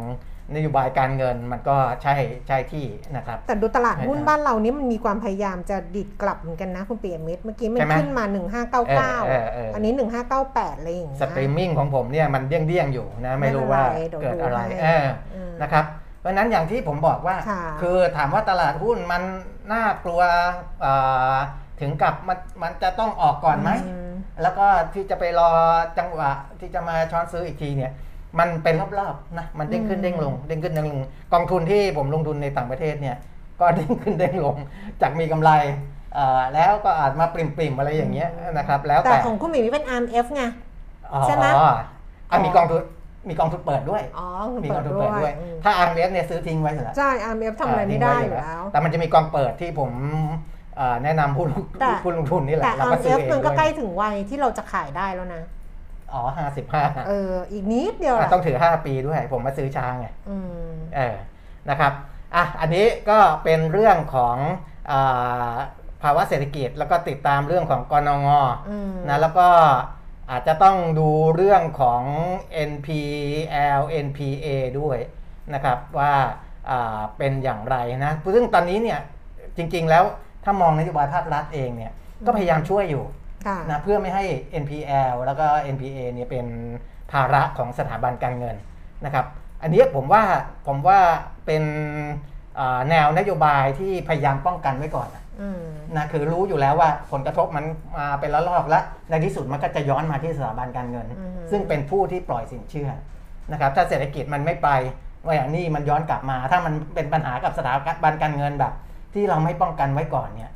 นโยบายการเงินมันก็ใช่ใช่ที่นะครับแต่ดูตลาดหุ้นบ้านเรานี้มันมีความพยายามจะดิดกลับเหมือนกันนะคุณเปียมิตรเมื่อกี้มันขึ้นมาหนึ่งพันห้าร้อยเก้าสิบเก้าอันนี้หนึ่งพันห้าร้อยเก้าสิบแปดอะไรอย่างเงี้ยสตรีมมิ่งของผมเนี่ยมันเดี้ยงๆอยู่นะไม่รู้ว่าเกิดอะไรนะครับเพราะนั้นอย่างที่ผมบอกว่าคือถามว่าตลาดหุ้นมันน่ากลัวถึงกับมันมันจะต้องออกก่อนไหมแล้วก็ที่จะไปรอจังหวะที่จะมาช้อนซื้ออีกทีเนี่ยมันเป็นรอบๆนะมันเด้งขึ้นเด้งลงเด้งขึ้นเด้งลงกองทุนที่ผมลงทุนในต่างประเทศเนี่ยก็เด้งขึ้นเด้งลงจากมีกำไรแล้วก็อาจมาปริ่มๆอะไรอย่างเงี้ยนะครับแล้วแต่ของคุณหมีเป็น ไอ เอ็ม เอฟ ไงใช่ไหมอ๋อมีกองทุนมีกองทุนเปิดด้วยมีกองทุนเปิดด้วยถ้า ไอ เอ็ม เอฟ เนี่ยซื้อทิ้งไว้แล้วใช่ ไอ เอ็ม เอฟ ทำอะไรไม่ได้อยู่แล้วแต่มันจะมีกองเปิดที่ผมแนะนำผู้ลงทุนนี่แหละแต่ ไอ เอ็ม เอฟ มันก็ใกล้ถึงวัยที่เราจะขายได้แล้วนะอ๋อห้าสิบห้าเอออีกนิดเดียวต้องถือห้าปีด้วยผมมาซื้อช้างไงอืมเออนะครับอ่ะอันนี้ก็เป็นเรื่องของอ่าภาวะเศรษฐกิจแล้วก็ติดตามเรื่องของกนงนะแล้วก็อาจจะต้องดูเรื่องของ เอ็น พี แอล เอ็น พี เอ ด้วยนะครับว่าอ่าเป็นอย่างไรนะซึ่งตอนนี้เนี่ยจริงๆแล้วถ้ามองนโยบายภาครัฐเองเนี่ยก็พยายามช่วยอยู่นะเพื่อไม่ให้ เอ็น พี แอล แล้วก็ เอ็น พี เอ เนี่ยเป็นภาระของสถาบันการเงินนะครับอันนี้ผมว่าผมว่าเป็นแนวนโยบายที่พยายามป้องกันไว้ก่อนนะคือรู้อยู่แล้วว่าผลกระทบมันมาเป็นละลอกแล้วในที่สุดมันก็จะย้อนมาที่สถาบันการเงินซึ่งเป็นผู้ที่ปล่อยสินเชื่อนะครับถ้าเศรษฐกิจมันไม่ไปว่าอย่างนี้มันย้อนกลับมาถ้ามันเป็นปัญหากับสถาบันการเงินแบบที่เราไม่ป้องกันไว้ก่อนเนี่ย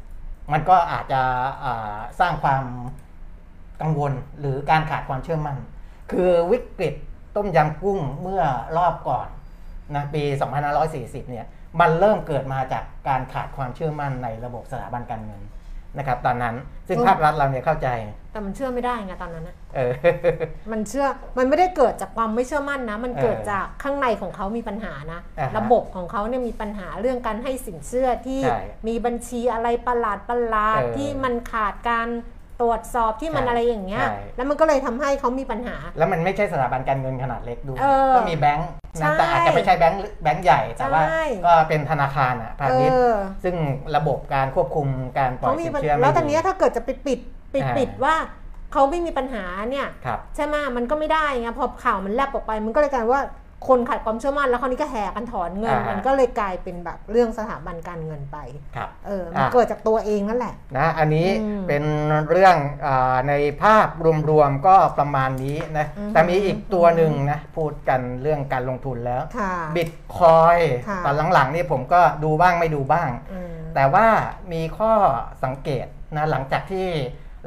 มันก็อาจจะสร้างความกังวลหรือการขาดความเชื่อมั่นคือวิกฤตต้มยำกุ้งเมื่อรอบก่อนนะปีสองพันห้าร้อยสี่สิบเนี่ยมันเริ่มเกิดมาจากการขาดความเชื่อมั่นในระบบสถาบันการเงินนะครับตอนนั้นซึ่งภาครัฐเราเนี่ยเข้าใจแต่มันเชื่อไม่ได้ไงตอนนั้นนะเออมันเชื่อมันไม่ได้เกิดจากความไม่เชื่อมั่นนะมันเกิดจากข้างในของเขามีปัญหานะระบบของเขาเนี่ยมีปัญหาเรื่องการให้สินเชื่อที่มีบัญชีอะไรประหลาดประหลาดที่มันขาดการตรวจสอบที่มันอะไรอย่างเงี้ยแล้วมันก็เลยทำให้เขามีปัญหาแล้วมันไม่ใช่สถาบันการเงินขนาดเล็กด้วยก็มีแบงค์แต่อาจจะไม่ใช่แบงค์แบงค์ใหญ่แต่ว่าก็เป็นธนาคารอ่ะพาณิชย์ซึ่งระบบการควบคุมการปล่อยสินเชื่อแล้วตอนนี้ถ้าเกิดจะไปปิดปิดปิดว่าเขาไม่มีปัญหาเนี่ยใช่ไหมมันก็ไม่ได้ไงพอข่าวมันแลบออกไปมันก็เลยกลายว่าคนขาดความเชื่อมั่นแล้วคราวนี้ก็แห่กันถอนเงินมันก็เลยกลายเป็นแบบเรื่องสถาบันการเงินไปเออมันเกิดจากตัวเองนั่นแหละนะอันนี้เป็นเรื่องในภาพรวมๆก็ประมาณนี้นะแต่มีอีกตัวหนึ่งนะพูดกันเรื่องการลงทุนแล้วบิตคอยน์ตอนหลังๆนี่ผมก็ดูบ้างไม่ดูบ้างแต่ว่ามีข้อสังเกตนะหลังจากที่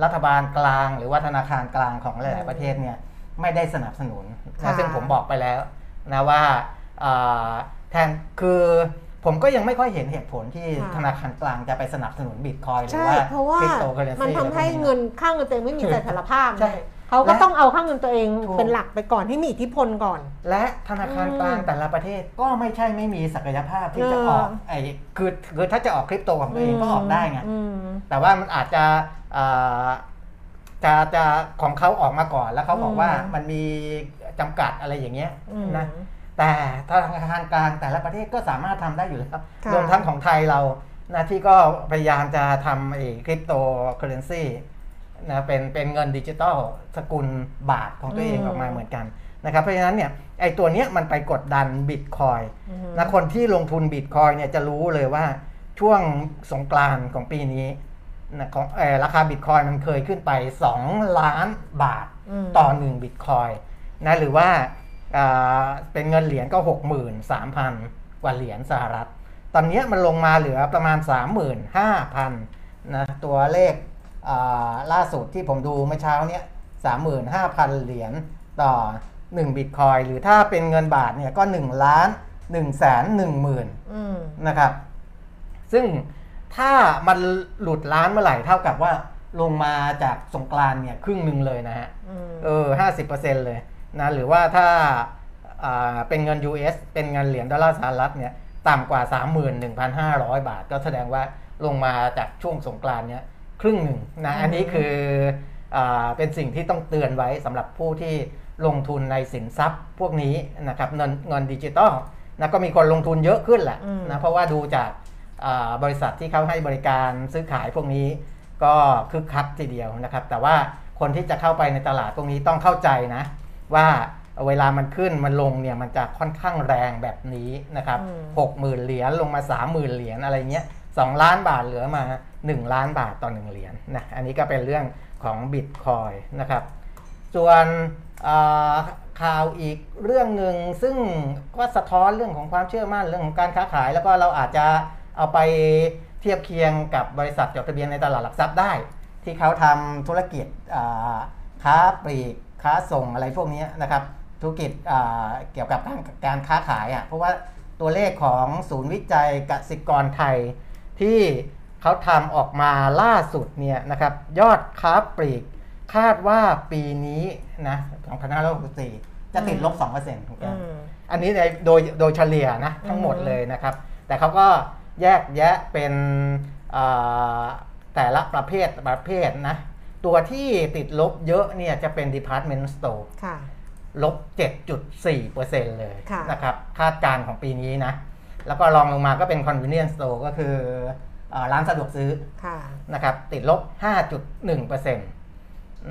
รัฐบาลกลางหรือว่าธนาคารกลางของหลายๆประเทศเนี่ยไม่ได้สนับสนุนนะซึ่งผมบอกไปแล้วนะว่าแทนคือผมก็ยังไม่ค่อยเห็นเหตุผลที่ธนาคารกลางจะไปสนับสนุนบิตคอยน์หรือว่าคริปโตเคอเรนซีมันทำให้เงินข้างเงินตัวเองไม่มีเสถียรภาพเขาก็ต้องเอาข้างเงินตัวเองเป็นหลักไปก่อนให้มีอิทธิพลก่อนและธนาคารกลางแต่ละประเทศก็ไม่ใช่ไม่มีศักยภาพที่จะออกไอ้คือคือถ้าจะออกคริปโตของตัวเองก็ออกได้ไงแต่ว่ามันอาจจะจะจะของเขาออกมาก่อนแล้วเขาบอกว่ามันมีจำกัดอะไรอย่างเงี้ยนะแต่ธนาคารกลางแต่ละประเทศก็สามารถทำได้อยู่แล้วรวมทั้งของไทยเรานะที่ก็พยายามจะทำไอ้คริปโตเคอเรนซีนะเป็นเป็นเงินดิจิตอลสกุลบาทของตัวเองออกมาเหมือนกันนะครับเพราะฉะนั้นเนี่ยไอ้ตัวเนี้ยมันไปกดดันบิตคอยน์นะคนที่ลงทุนบิตคอยน์เนี่ยจะรู้เลยว่าช่วงสงกรานต์ของปีนี้นะของเอ่อราคาบิตคอยน์มันเคยขึ้นไปสองล้านบาทต่อหนึ่งบิตคอยน์นะหรือว่าเป็นเงินเหรียญก็ หกหมื่นสามพัน กว่าเหรียญสหรัฐ อนนี้มันลงมาเหลือประมาณ สามหมื่นห้าพัน นะตัวเลขล่าสุดที่ผมดูเมื่อเช้าเนี้ย สามหมื่นห้าพัน เหรียญต่อหนึ่งบิตคอยน์หรือถ้าเป็นเงินบาทเนี่ยก็ หนึ่งล้านหนึ่งแสนหนึ่งหมื่น อือนะครับซึ่งถ้ามันหลุดล้านเมื่อไหร่เท่ากับว่าลงมาจากสงกรานต์เนี่ยครึ่งนึงเลยนะฮะเออ ห้าสิบเปอร์เซ็นต์ เลยนะหรือว่าถ้าอ่าเป็นเงิน ยู เอส เป็นเงินเหรียญดอลลาร์สหรัฐเนี่ยต่ำกว่า สามหมื่นหนึ่งพันห้าร้อย บาทก็แสดงว่าลงมาจากช่วงสงกรานต์เนี่ยครึ่งหนึ่งนะอันนี้คืออ่าเป็นสิ่งที่ต้องเตือนไว้สำหรับผู้ที่ลงทุนในสินทรัพย์พวกนี้นะครับเงินเงินดิจิตอลนะก็มีคนลงทุนเยอะขึ้นแหละนะเพราะว่าดูจากบริษัทที่เขาให้บริการซื้อขายพวกนี้ก็คึกคักทีเดียวนะครับแต่ว่าคนที่จะเข้าไปในตลาดตรงนี้ต้องเข้าใจนะว่าเวลามันขึ้นมันลงเนี่ยมันจะค่อนข้างแรงแบบนี้นะครับหกหมื่นเหรียญลงมาสามหมื่นเหรียญอะไรเงี้ยสองล้านบาทเหลือมาหนึ่งล้านบาทต่อหนึ่งเหรียญนะอันนี้ก็เป็นเรื่องของบิตคอยน์นะครับส่วนข่าวอีกเรื่องหนึ่งซึ่งก็สะท้อนเรื่องของความเชื่อมั่นเรื่องของการค้าขายแล้วก็เราอาจจะเอาไปเทียบเคียงกับบริษัทจดทะเบียนในตลาดหลักทรัพย์ได้ที่เขาทำธุรกิจค้าปลีกค้าส่งอะไรพวกนี้นะครับธุรกิจเกี่ยวกับการค้าขายอ่ะเพราะว่าตัวเลขของศูนย์วิจัยกสิกรไทยที่เขาทำออกมาล่าสุดเนี่ยนะครับยอดค้าปลีกคาดว่าปีนี้นะสองพันห้าร้อยหกสิบสี่จะติดลบ สองเปอร์เซ็นต์ ถูกไหมอันนี้โดยโดยเฉลี่ยนะทั้งหมดเลยนะครับแต่เขาก็แยกแยะเป็นแต่ละประเภทประเภทนะตัวที่ติดลบเยอะเนี่ยจะเป็น Department Store ค่ะลบ เจ็ดจุดสี่เปอร์เซ็นต์ เลยนะครับคาดการณ์ของปีนี้นะแล้วก็รองลงมาก็เป็น Convenience Store ก็คือร้านสะดวกซื้อนะครับติดลบ ห้าจุดหนึ่งเปอร์เซ็นต์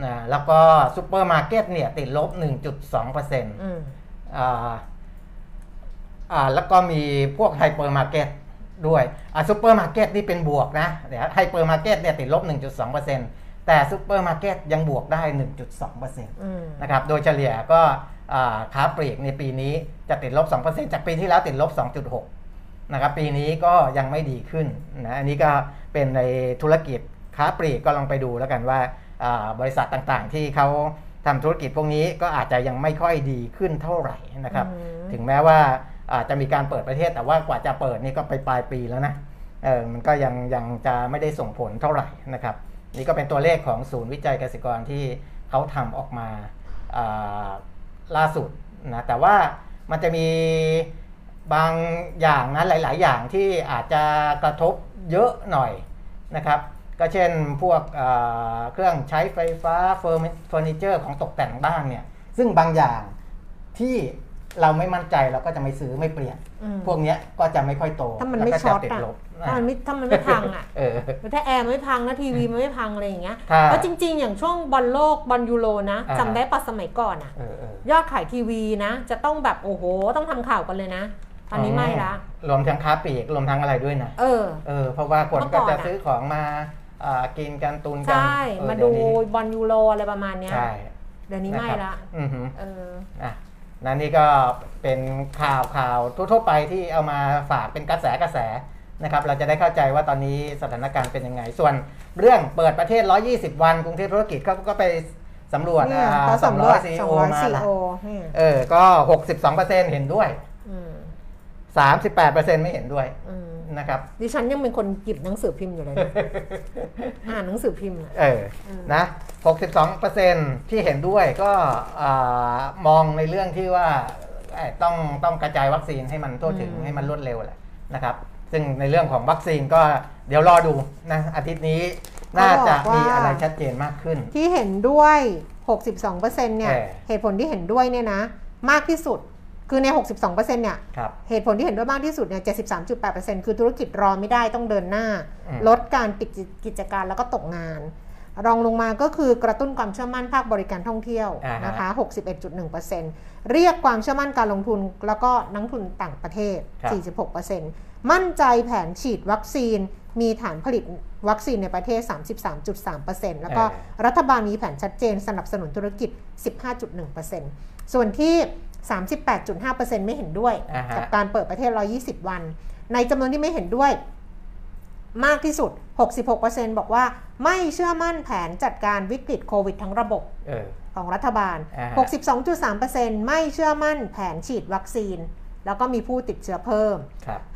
นะแล้วก็ซุปเปอร์มาร์เก็ตเนี่ยติดลบ หนึ่งจุดสองเปอร์เซ็นต์ อืออ่าอ่าแล้วก็มีพวกไฮเปอร์มาร์เก็ตด้วยอ่ะซุปเปอร์มาร์เก็ตนี่เป็นบวกนะเดี๋ยวไฮเปอร์มาร์เก็ตเนี่ยติดลบ หนึ่งจุดสองเปอร์เซ็นต์ แต่ซุปเปอร์มาร์เก็ตยังบวกได้ หนึ่งจุดสองเปอร์เซ็นต์ นะครับโดยเฉลี่ยก็ค้าปลีกในปีนี้จะติดลบ สองเปอร์เซ็นต์ จากปีที่แล้วติดลบ สองจุดหก นะครับปีนี้ก็ยังไม่ดีขึ้นนะอันนี้ก็เป็นในธุรกิจค้าปลีกก็ลองไปดูแล้วกันว่าบริษัทต่างๆที่เขาทำธุรกิจพวกนี้ก็อาจจะยังไม่ค่อยดีขึ้นเท่าไหร่นะครับถึงแม้ว่าอาจจะมีการเปิดประเทศแต่ว่ากว่าจะเปิดนี่ก็ไปปลายปีแล้วนะเออมันก็ยังยังจะไม่ได้ส่งผลเท่าไหร่นะครับนี่ก็เป็นตัวเลขของศูนย์วิจัยเกษตรกรที่เขาทำออกมาล่าสุดนะแต่ว่ามันจะมีบางอย่างนะหลายๆอย่างที่อาจจะกระทบเยอะหน่อยนะครับก็เช่นพวกเครื่องใช้ไฟฟ้าเฟอร์นิเจอร์ของตกแต่งบ้านเนี่ยซึ่งบางอย่างที่เราไม่มั่นใจเราก็จะไม่ซื้อไม่เปลี่ยนพวกนี้ก็จะไม่ค่อยโตถ้ามันไม่ช็อตอ่ะถ้ามันไม่ถ้ามันไม่พังอ่ะถ้าแอร์มันไม่พังนะทีวีมันไม่พังอะไรอย่างเงี้ยเพราะจริงๆอย่างช่วงบอลโลกบอลยูโรนะจำได้ปะสมัยก่อนอ่ะยอดขายทีวีนะจะต้องแบบโอ้โหต้องทำข่าวกันเลยนะตอนนี้ไม่ละรวมทั้งค้าปลีกรวมทั้งอะไรด้วยนะเออเออเพราะว่าคนก็จะซื้อของมากินกันตุนกันใช่มาดูบอลยูโรอะไรประมาณเนี้ยเดี๋ยวนี้ไม่ละเอออ่ะนั่นนี่ก็เป็นข่าวข่าวทั่วๆไปที่เอามาฝากเป็นกระแสกระแสนะครับเราจะได้เข้าใจว่าตอนนี้สถานการณ์เป็นยังไงส่วนเรื่องเปิดประเทศหนึ่งร้อยยี่สิบวันกรุงเทพธุรกิจเขาก็ไปสำรวจสำรวจ ซี อี โอ มาละเออก็ หกสิบสองเปอร์เซ็นต์ เห็นด้วย สามสิบแปดเปอร์เซ็นต์ ไม่เห็นด้วยนะครับดิฉันยังเป็นคนหยิบหนังสือพิมพ์อยู่เลยอ่านหนังสือพิมพ์เออนะ หกสิบสองเปอร์เซ็นต์ ที่เห็นด้วยก็มองในเรื่องที่ว่าต้องต้องกระจายวัคซีนให้มันทั่วถึงให้มันรวดเร็วแหละนะครับซึ่งในเรื่องของวัคซีนก็เดี๋ยวรอดูนะอาทิตย์นี้น่าจะมีอะไรชัดเจนมากขึ้นที่เห็นด้วย หกสิบสองเปอร์เซ็นต์ เนี่ยเหตุผลที่เห็นด้วยเนี่ยนะมากที่สุดคือใน หกสิบสองเปอร์เซ็นต์ เนี่ยเหตุผลที่เห็นด้วยมากที่สุดเนี่ย เจ็ดสิบสามจุดแปดเปอร์เซ็นต์ คือธุรกิจรอไม่ได้ต้องเดินหน้าลดการปิดกิจการแล้วก็ตกงานรองลงมาก็คือกระตุ้นความเชื่อมั่นภาคบริการท่องเที่ยวนะคะ หกสิบเอ็ดจุดหนึ่งเปอร์เซ็นต์ เรียกความเชื่อมั่นการลงทุนแล้วก็นักทุนต่างประเทศ สี่สิบหกเปอร์เซ็นต์ มั่นใจแผนฉีดวัคซีนมีฐานผลิตวัคซีนในประเทศ สามสิบสามจุดสามเปอร์เซ็นต์ แล้วก็รัฐบาลมีแผนชัดเจนสนับสนุนธุรกิจ สิบห้าจุดหนึ่งเปอร์เซ็นต์ ส่วนที่ สามสิบแปดจุดห้าเปอร์เซ็นต์ ไม่เห็นด้วยกับการเปิดประเทศหนึ่งร้อยยี่สิบวันในจำนวนที่ไม่เห็นด้วยมากที่สุด หกสิบหกเปอร์เซ็นต์ บอกว่าไม่เชื่อมั่นแผนจัดการวิกฤตโควิดทั้งระบบของรัฐบาล หกสิบสองจุดสามเปอร์เซ็นต์ ไม่เชื่อมั่นแผนฉีดวัคซีนแล้วก็มีผู้ติดเชื้อเพิ่ม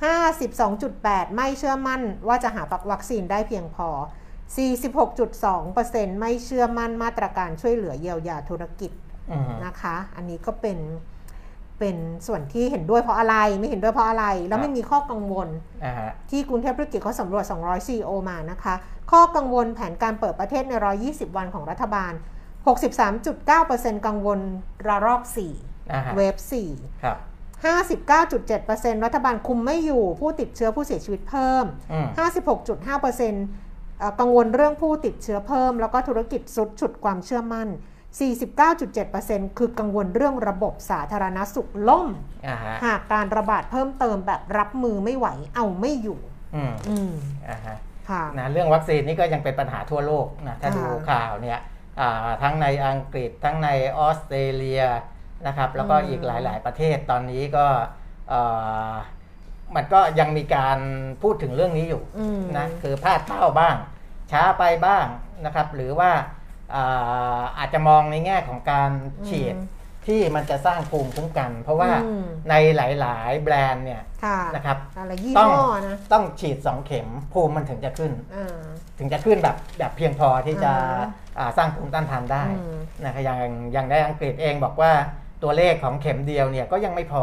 ห้าสิบสองจุดแปดเปอร์เซ็นต์ ไม่เชื่อมั่นว่าจะหาวัคซีนได้เพียงพอ สี่สิบหกจุดสองเปอร์เซ็นต์ ไม่เชื่อมั่นมาตรการช่วยเหลือเยียวยาธุรกิจนะคะอันนี้ก็เป็นเป็นส่วนที่เห็นด้วยเพราะอะไรไม่เห็นด้วยเพราะอะไรแล้วไม่มีข้อกังวลที่กรุงเทพธุรกิจเขาสำรวจสองร้อย ซี อี โอ มานะคะข้อกังวลแผนการเปิดประเทศในหนึ่งร้อยยี่สิบวันของรัฐบาล หกสิบสามจุดเก้าเปอร์เซ็นต์ กังวลระลอกสี่เวฟสี่ครับห้าสิบเก้าจุดเจ็ดเปอร์เซ็นต์ รัฐบาลคุมไม่อยู่ผู้ติดเชื้อผู้เสียชีวิตเพิ่ม ห้าสิบหกจุดห้าเปอร์เซ็นต์ กังวลเรื่องผู้ติดเชื้อเพิ่มแล้วก็ธุรกิจสุดฉุดความเชื่อมั่น สี่สิบเก้าจุดเจ็ดเปอร์เซ็นต์ คือกังวลเรื่องระบบสาธารณสุขล่ม uh-huh. หากการระบาดเพิ่มเติมแบบรับมือไม่ไหวเอาไม่อยู่อืมอืมอ่าฮะค่ะนะเรื่องวัคซีนนี่ก็ยังเป็นปัญหาทั่วโลกนะถ้า uh-huh. ดูข่าวเนี่ยอ่าทั้งในอังกฤษทั้งในออสเตรเลียนะครับแล้วก็อีกหลายๆประเทศตอนนี้ก็มันก็ยังมีการพูดถึงเรื่องนี้อยู่นะคือพลาดเป้าบ้างช้าไปบ้างนะครับหรือว่าอา, อาจจะมองในแง่ของการฉีดที่มันจะสร้างภูมิคุ้มกันเพราะว่าในหลายๆแบรนด์เนี่ยนะครับต้องนะต้องฉีดสองเข็มภูมิมันถึงจะขึ้นถึงจะขึ้นแบบแบบเพียงพอที่จะสร้างภูมิต้านทานได้นะครับอย่างอย่างในอังกฤษเองบอกว่าตัวเลขของเข็มเดียวเนี่ยก็ยังไม่พอ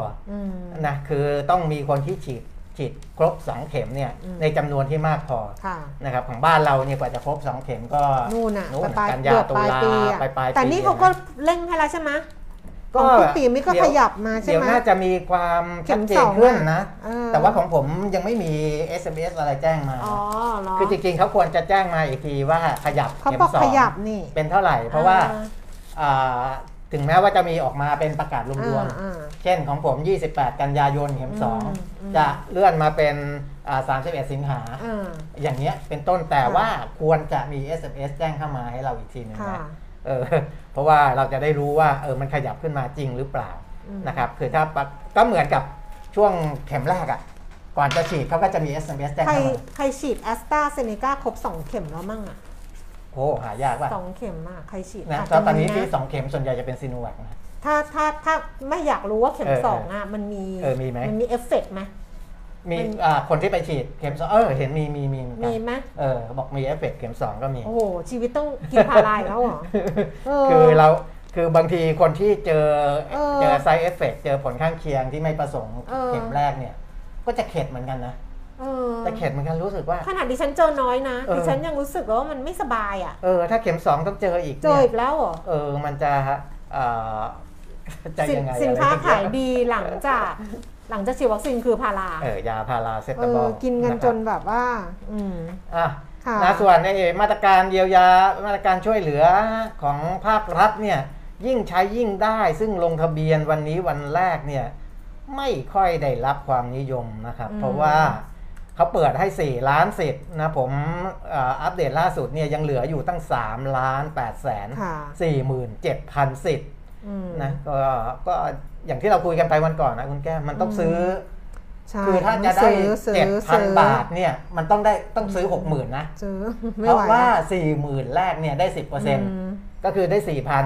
นะคือต้องมีคนที่ฉีดฉีดครบสองเข็มเนี่ยในจำนวนที่มากพอนะครับของบ้านเราเนี่ยกว่าจะครบสองเข็มก็นู่นน่ะกันยาตุลาไปปลายปีแต่นี่เขาก็เร่งให้แล้วใช่ไหมก็ของปีนี้ก็ขยับมาใช่ไหมเดี๋ยวน่าจะมีความชัดเจนขึ้นนะแต่ว่าของผมยังไม่มี เอส เอ็ม เอส อะไรแจ้งมาคือจริงๆเขาควรจะแจ้งมาอีกทีว่าขยับเข็มสองเป็นเท่าไหร่เพราะว่าถึงแม้ว่าจะมีออกมาเป็นประกาศรวมๆเช่นของผมยี่สิบแปดกันยายนเข็มสองจะเลื่อนมาเป็นสามสิบเอ็ดสิงหา อ, อย่างเงี้ยเป็นต้นแต่ว่าควรจะมี เอส เอ็ม เอส แจ้งเข้ามาให้เราอีกทีนึงนะเออเพราะว่าเราจะได้รู้ว่าเออมันขยับขึ้นมาจริงหรือเปล่านะครับคือถ้าก็เหมือนกับช่วงเข็มแรกอ่ะก่อนจะฉีดเขาก็จะมี เอส เอ็ม เอส แจ้งเข้ามาใครฉีด AstraZeneca ครบสองเข็มแล้วมั่งอ่ะโอ้หายากว่ะสองเข็มอ่ะใครฉีดนะตอนนี้ที่สองเข็มส่วนใหญ่จะเป็นซีโนแวคนะถ้าถ้าถ้าไม่อยากรู้ว่าเข็มสองอ่ะมันมีมันมีเอฟเฟคไหมมีอ่าคนที่ไปฉีดเข็มสองเออเห็นมีมีมีมีไหมเออบอกมีเอฟเฟคเข็มสองก็มีโอ้โหชีวิตต้องกินพาราแล้วเหรอคือเราคือบางทีคนที่เจอเจอไซด์เอฟเฟคเจอผลข้างเคียงที่ไม่ประสงค์เข็มแรกเนี่ยก็จะเข็ดเหมือนกันนะแต่เข็ดเหมือนกันรู้สึกว่าขนาดดิฉันเจอน้อยนะดิฉันยังรู้สึกว่ามันไม่สบายอ่ะเออถ้าเข็มสองต้องเจออีกเจออีกแล้วเหรอเออมันจะเอ่อจะยังไงสินค้าขายดีหลังจากหลังจากฉีดวัคซีนคือพาราเออยาพาราเซตาบอลกินกันจนแบบว่าอืมอ่ะนะส่วนในมาตรการเยียวยามาตรการช่วยเหลือของภาครัฐเนี่ยยิ่งใช้ยิ่งได้ซึ่งลงทะเบียนวันนี้วันแรกเนี่ยไม่ค่อยได้รับความนิยมนะครับเพราะว่าเขาเปิดให้สี่ล้านสิทธิ์นะผมอัปเดตล่าสุดเนี่ยยังเหลืออยู่ตั้งสามล้านแปดแสน สี่หมื่นเจ็ดพัน สิทธิ์นะก็ก็อย่างที่เราคุยกันไปวันก่อนนะคุณแก้มมันต้องซื้อคือถ้าจะได้ เจ็ดพัน บาทเนี่ยมันต้องได้ต้องซื้อ หกหมื่น นะเพราะว่า สี่หมื่น แรกเนี่ยได้ สิบเปอร์เซ็นต์ ก็คือได้ สี่พัน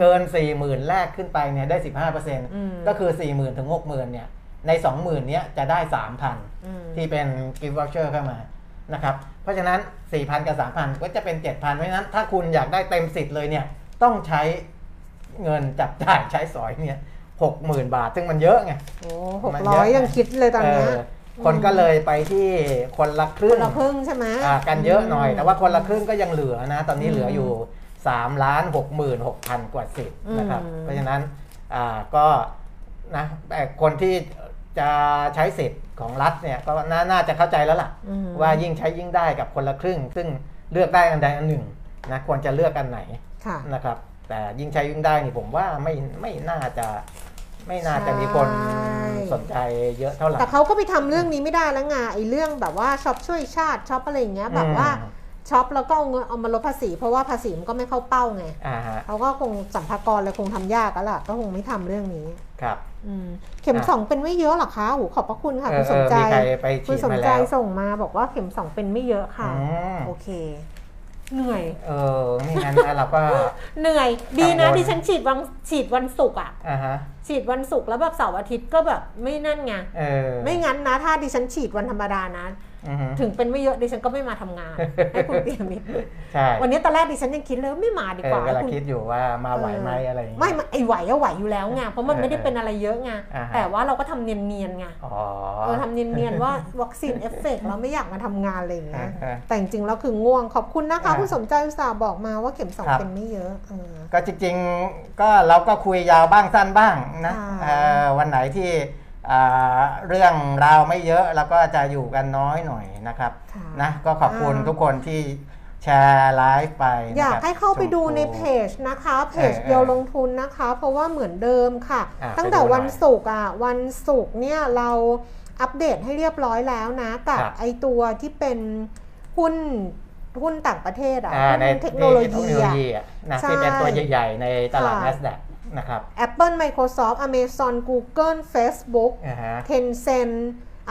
เกิน สี่หมื่น แรกขึ้นไปเนี่ยได้ สิบห้าเปอร์เซ็นต์ ก็คือ สี่หมื่น ถึง หกหมื่น เนี่ยใน สองหมื่น เนี้ยจะได้ สามพัน ที่เป็น gift voucher เข้ามานะครับเพราะฉะนั้น สี่พัน กับ สามพัน ก็จะเป็น เจ็ดพัน เพราะฉะนั้นถ้าคุณอยากได้เต็มสิทธิ์เลยเนี่ยต้องใช้เงินจับจ่ายใช้สอยเนี่ย หกหมื่น บาทซึ่งมันเยอะไงโอ้หกร้อยยังคิดเลยตอนนี้คนก็เลยไปที่คนละครึ่งคนละครึ่งใช่มั้ยอ่ากันเยอะหน่อยแต่ว่าคนละครึ่งก็ยังเหลือนะตอนนี้เหลืออยู่ สามล้านหกหมื่นหกพัน กว่าสิทธิ์นะครับเพราะฉะนั้นอ่าก็นะคนที่จะใช้สิทธิ์ของรัฐเนี่ยก็น่าจะเข้าใจแล้วล่ะว่ายิ่งใช้ยิ่งได้กับคนละครึ่งซึ่งเลือกได้อันใดอันหนึ่งนะควรจะเลือกอันไหนนะครับแต่ยิ่งใช้ยิ่งได้นี่ผมว่าไม่ไม่น่าจะไม่น่าจะมีคนสนใจเยอะเท่าไหร่แต่เขาก็ไปทำเรื่องนี้ไม่ได้แล้วไงไอ้เรื่องแบบว่าช็อปช่วยชาติช็อปอะไรอย่างเงี้ยแบบว่า ช็อปแล้วก็เอาเอามาลดภาษีเพราะว่าภาษีมันก็ไม่เข้าเป้าไงเขาก็คงสัมภากรเลยคงทำยากแล้วล่ะก็คงไม่ทำเรื่องนี้ครับเข็มสองเป็นไม่เยอะหรอคะโหขอบพระคุณค่ะคุณสนใจคุณสนใจส่งมาบอกว่าเข็มสองเป็นไม่เยอะค่ะโอเคเหนื่อยเออไม่งั้นเราก็เหนื่อยดีนะดิฉันฉีดวันฉีดวันศุกร์อ่ะฉีดวันศุกร์แล้วแบบเสาร์อาทิตย์ก็แบบไม่นั่นไงไม่งั้นนะถ้าดิฉันฉีดวันธรรมดานะถึงเป็นไม่เยอะดิฉันก็ไม่มาทำงานให้คุณเปียมิตรใช่วันนี้ตอนแรกดิฉันยังคิดเลยไม่มาดีกว่าเออคิดอยู่ว่ามาไหวไหมอะไรอย่างเงี้ยไม่ไอไหวก็ไหวอยู่แล้วไงเพราะมันไม่ได้เป็นอะไรเยอะไงแต่ว่าเราก็ทำเนียนๆไงอ๋อเออทำเนียนๆว่าวัคซีนเอฟเฟกต์เราไม่อยากมาทำงานอะไรอย่างเงี้ยแต่จริงๆแล้วคือง่วงขอบคุณนะคะคุณสมใจอุตส่าห์บอกมาว่าเข็มสองเป็นไม่เยอะก็จริงๆก็เราก็คุยยาวบ้างสั้นบ้างนะวันไหนที่เรื่องราวไม่เยอะแล้วก็จะอยู่กันน้อยหน่อยนะครับนะก็ขอบคุณทุกคนที่แชร์ไลฟ์ไปอยากให้เข้าไปดูในเพจนะคะเพจเดียวลงทุนนะคะเพราะว่าเหมือนเดิมค่ะตั้งแต่วันศุกร์อ่ะวันศุกร์เนี่ยเราอัปเดตให้เรียบร้อยแล้วนะกับไอตัวที่เป็นหุ้นหุ้นต่างประเทศอ่ะหุ้นเทคโนโลยีอ่ะนะที่เป็นตัวใหญ่ๆในตลาด NASDAQนะครับ Apple Microsoft Amazon Google Facebook uh-huh. Tencent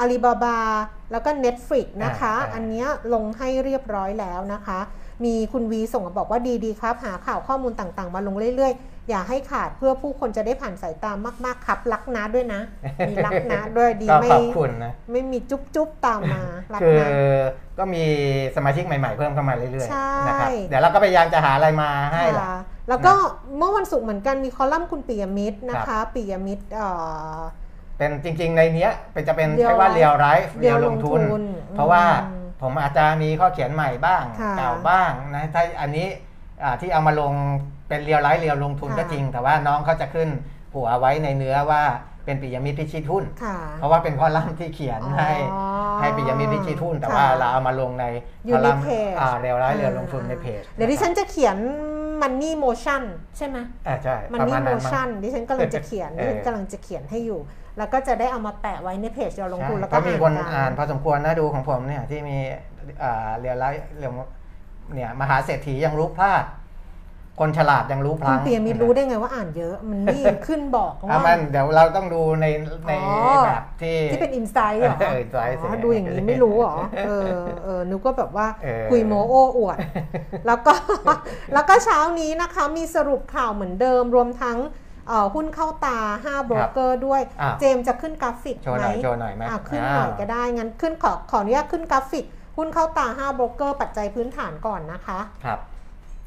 Alibaba แล้วก็ Netflix นะคะ uh-huh. อันเนี้ยลงให้เรียบร้อยแล้วนะคะมีคุณวีส่งมาบอกว่าดีๆครับหาข่าวข้อมูลต่างๆมาลงเรื่อยๆอย่าให้ขาดเพื่อผู้คนจะได้ผ่านสายตามมากๆครับรักนะด้วยนะ มีรักนะด้วยดี ไม่ขอบคุณนะไม่มีจุ๊บๆตามมา รักนะก็มีสมาชิกใหม่ๆเพิ่มเข้ามาเรื่อยๆนะครับเดี๋ยวเราก็พยายามจะหาอะไรมาให้แหละแล้วก็เมื่อวันศุกร์เหมือนกันมีคอลัมน์คุณปิยมิตรนะคะปิยมิตรเป็นจริงๆในเนี้ยเป็นจะเป็นใช้ว่าเรียลไลฟ์เรียลลงทุนเพราะว่าผมอาจจะมีข้อเขียนใหม่บ้างเก่าบ้างนะถ้าอันนี้ที่เอามาลงเป็นเรียลไลฟ์เรียลลงทุนก็จริงแต่ว่าน้องเขาจะขึ้นหัวไว้ในเนื้อว่าเป็นปิยมิตรพิชิตหุ้นเพราะว่าเป็นคอลัมน์ที่เขียนให้ให้ปิยมิตรพิชิตหุ้นแต่ว่าเราเอามาลงในคอลัมน์เรียลไลฟ์เรียลลงทุนในเพจเดี๋ยวดิฉันจะเขียนmoney motion ใช่ไหมอ่าใช่ money motion ดิฉันกำลังจะเขียนดิฉันกำลังจะเขียนให้อยู่แล้วก็จะได้เอามาแปะไว้ในเพจเราลงทุนแล้วก็มีคนอ่านพอสมควรนะดูของผมเนี่ยที่มีอ่าเรียลไลฟ์เรื่องเนี่ยมหาเศรษฐียังรู้พลาดคนฉลาดยังรู้พลังคุณเปียมิตรรู้ได้ไงว่าอ่านเยอะมันนี่ขึ้นบอกว่ามันเดี๋ยวเราต้องดูในในแบบที่ที่เป็นอินไซต์เหรอดูอย่างนี้ไม่รู้หรอเออเออนึกว่าแบบว่าคุยโมโอ้อวดแล้วก็แล้วก็เช้านี้นะคะมีสรุปข่าวเหมือนเดิมรวมทั้งหุ้นเข้าตาห้าโบรกเกอร์ด้วยเจมจะขึ้นกราฟิกไหมโชว์หน่อยไหมขึ้นหน่อยก็ได้งั้นขึ้นขอขออนุญาตขึ้นกราฟิกหุ้นเข้าตาห้าโบรกเกอร์ปัจจัยพื้นฐานก่อนนะคะครับ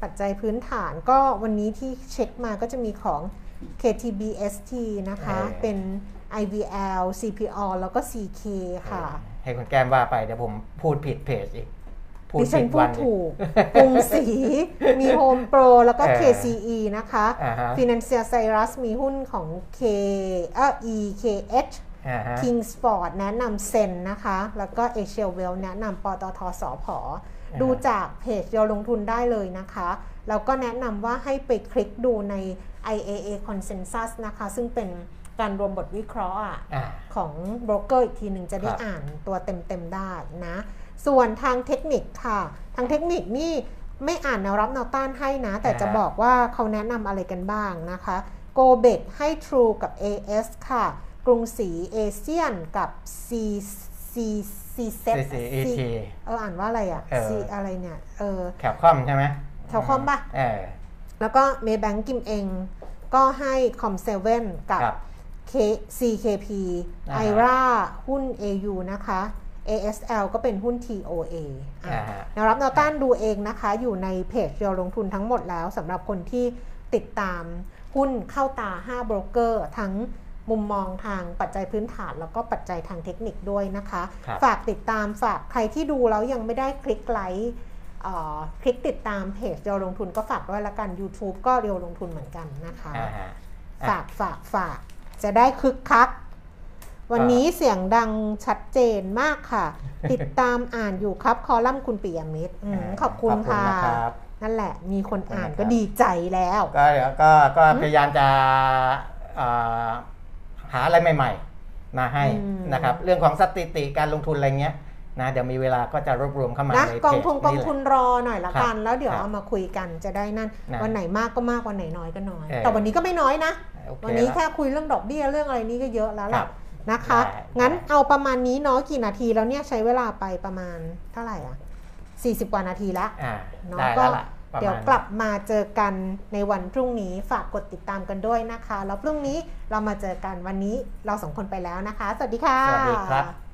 ปัจจัยพื้นฐานก็วันนี้ที่เช็คมาก็จะมีของ เค ที บี เอส ที นะคะ เ, เป็น ไอ วี แอล ซี พี แอล แล้วก็ ซี เค ค่ะให้คุณแก้มว่าไปเดี๋ยวผมพูดผิดเพจอีกดิฉันพูดถูกกรุงศรีมีโฮมโปรแล้วก็ เค ซี อี นะคะ Financial Cyrus มีหุ้นของ K เอ่อ อี เค เอช Kingsport แนะนำเซ็นนะคะแล้วก็ Asia Well แนะนำปตทสผดูจากเพจเราลงทุนได้เลยนะคะแล้วก็แนะนำว่าให้ไปคลิกดูใน ไอ เอ เอ Consensus นะคะซึ่งเป็นการรวมบทวิเคราะห์ของโบรกเกอร์อีกทีหนึ่งจะได้อ่านตัวเต็มๆได้นะส่วนทางเทคนิคค่ะทางเทคนิคนี่ไม่อ่านแนวรับแนวต้านให้นะแต่จะบอกว่าเขาแนะนำอะไรกันบ้างนะคะโกเบกให้ True กับ เอ เอส ค่ะกรุงศรีเอเชียนกับ ซี ซีซี เอ ที เอออ่านว่าอะไรอ่ะ C อะไรเนี่ยเออแคปคอมใช่ไหมแคปคอมป่ะเออแล้วก็เมย์แบงก์กิมเองก็ให้คอมเซเว่นกับ ซี เค พี ไอ อาร์ เอ หุ้น เอ ยู นะคะ เอ เอส แอล ก็เป็นหุ้น ที โอ เอ อ่ะแนวรับแนวต้านดูเองนะคะอยู่ในเพจเราลงทุนทั้งหมดแล้วสำหรับคนที่ติดตามหุ้นเข้าตาห้าโบรกเกอร์ทั้งมุมมองทางปัจจัยพื้นฐานแล้วก็ปัจจัยทางเทคนิคด้วยนะคะฝากติดตามฝากใครที่ดูแล้วยังไม่ได้คลิกไลค์คลิกติดตามเพจเรียวลงทุนก็ฝากด้วยละกัน YouTube ก็เรียวลงทุนเหมือนกันนะคะฝากฝากฝากจะได้คึกคักวันนี้เสียงดังชัดเจนมากค่ะ ติดตามอ่านอยู่ครับคอลัมน์คุณปิยมิตรขอบคุณค่ะนั่นแหละมีคนอ่านก็ดีใจแล้วก็เดี๋ยวก็ก็พยายามจะหาอะไรใหม่ๆมาให้นะครับเรื่องของสถิติการลงทุนอะไรเงี้ย นะเดี๋ยวมีเวลาก็จะรวบรวมเข้ามาในกองทุนกองทุนรอหน่อยละกันแล้วเดี๋ยวเอามาคุยกันจะได้นั่นวันไหนมากก็มากวันไหนน้อยก็น้อยแต่วันนี้ก็ไม่น้อยนะวันนี้แค่คุยเรื่องดอกเบี้ยเรื่องอะไรนี้ก็เยอะแล้วล่ะนะคะงั้นเอาประมาณนี้เนาะกี่นาทีแล้วเนี่ยใช้เวลาไปประมาณเท่าไหร่อ่ะสี่สิบกว่านาทีแล้วเนาะก็เดี๋ยวกลับมาเจอกันในวันพรุ่งนี้ฝากกดติดตามกันด้วยนะคะแล้วพรุ่งนี้เรามาเจอกันวันนี้เราสองคนไปแล้วนะคะสวัสดีค่ะสวัสดีครับ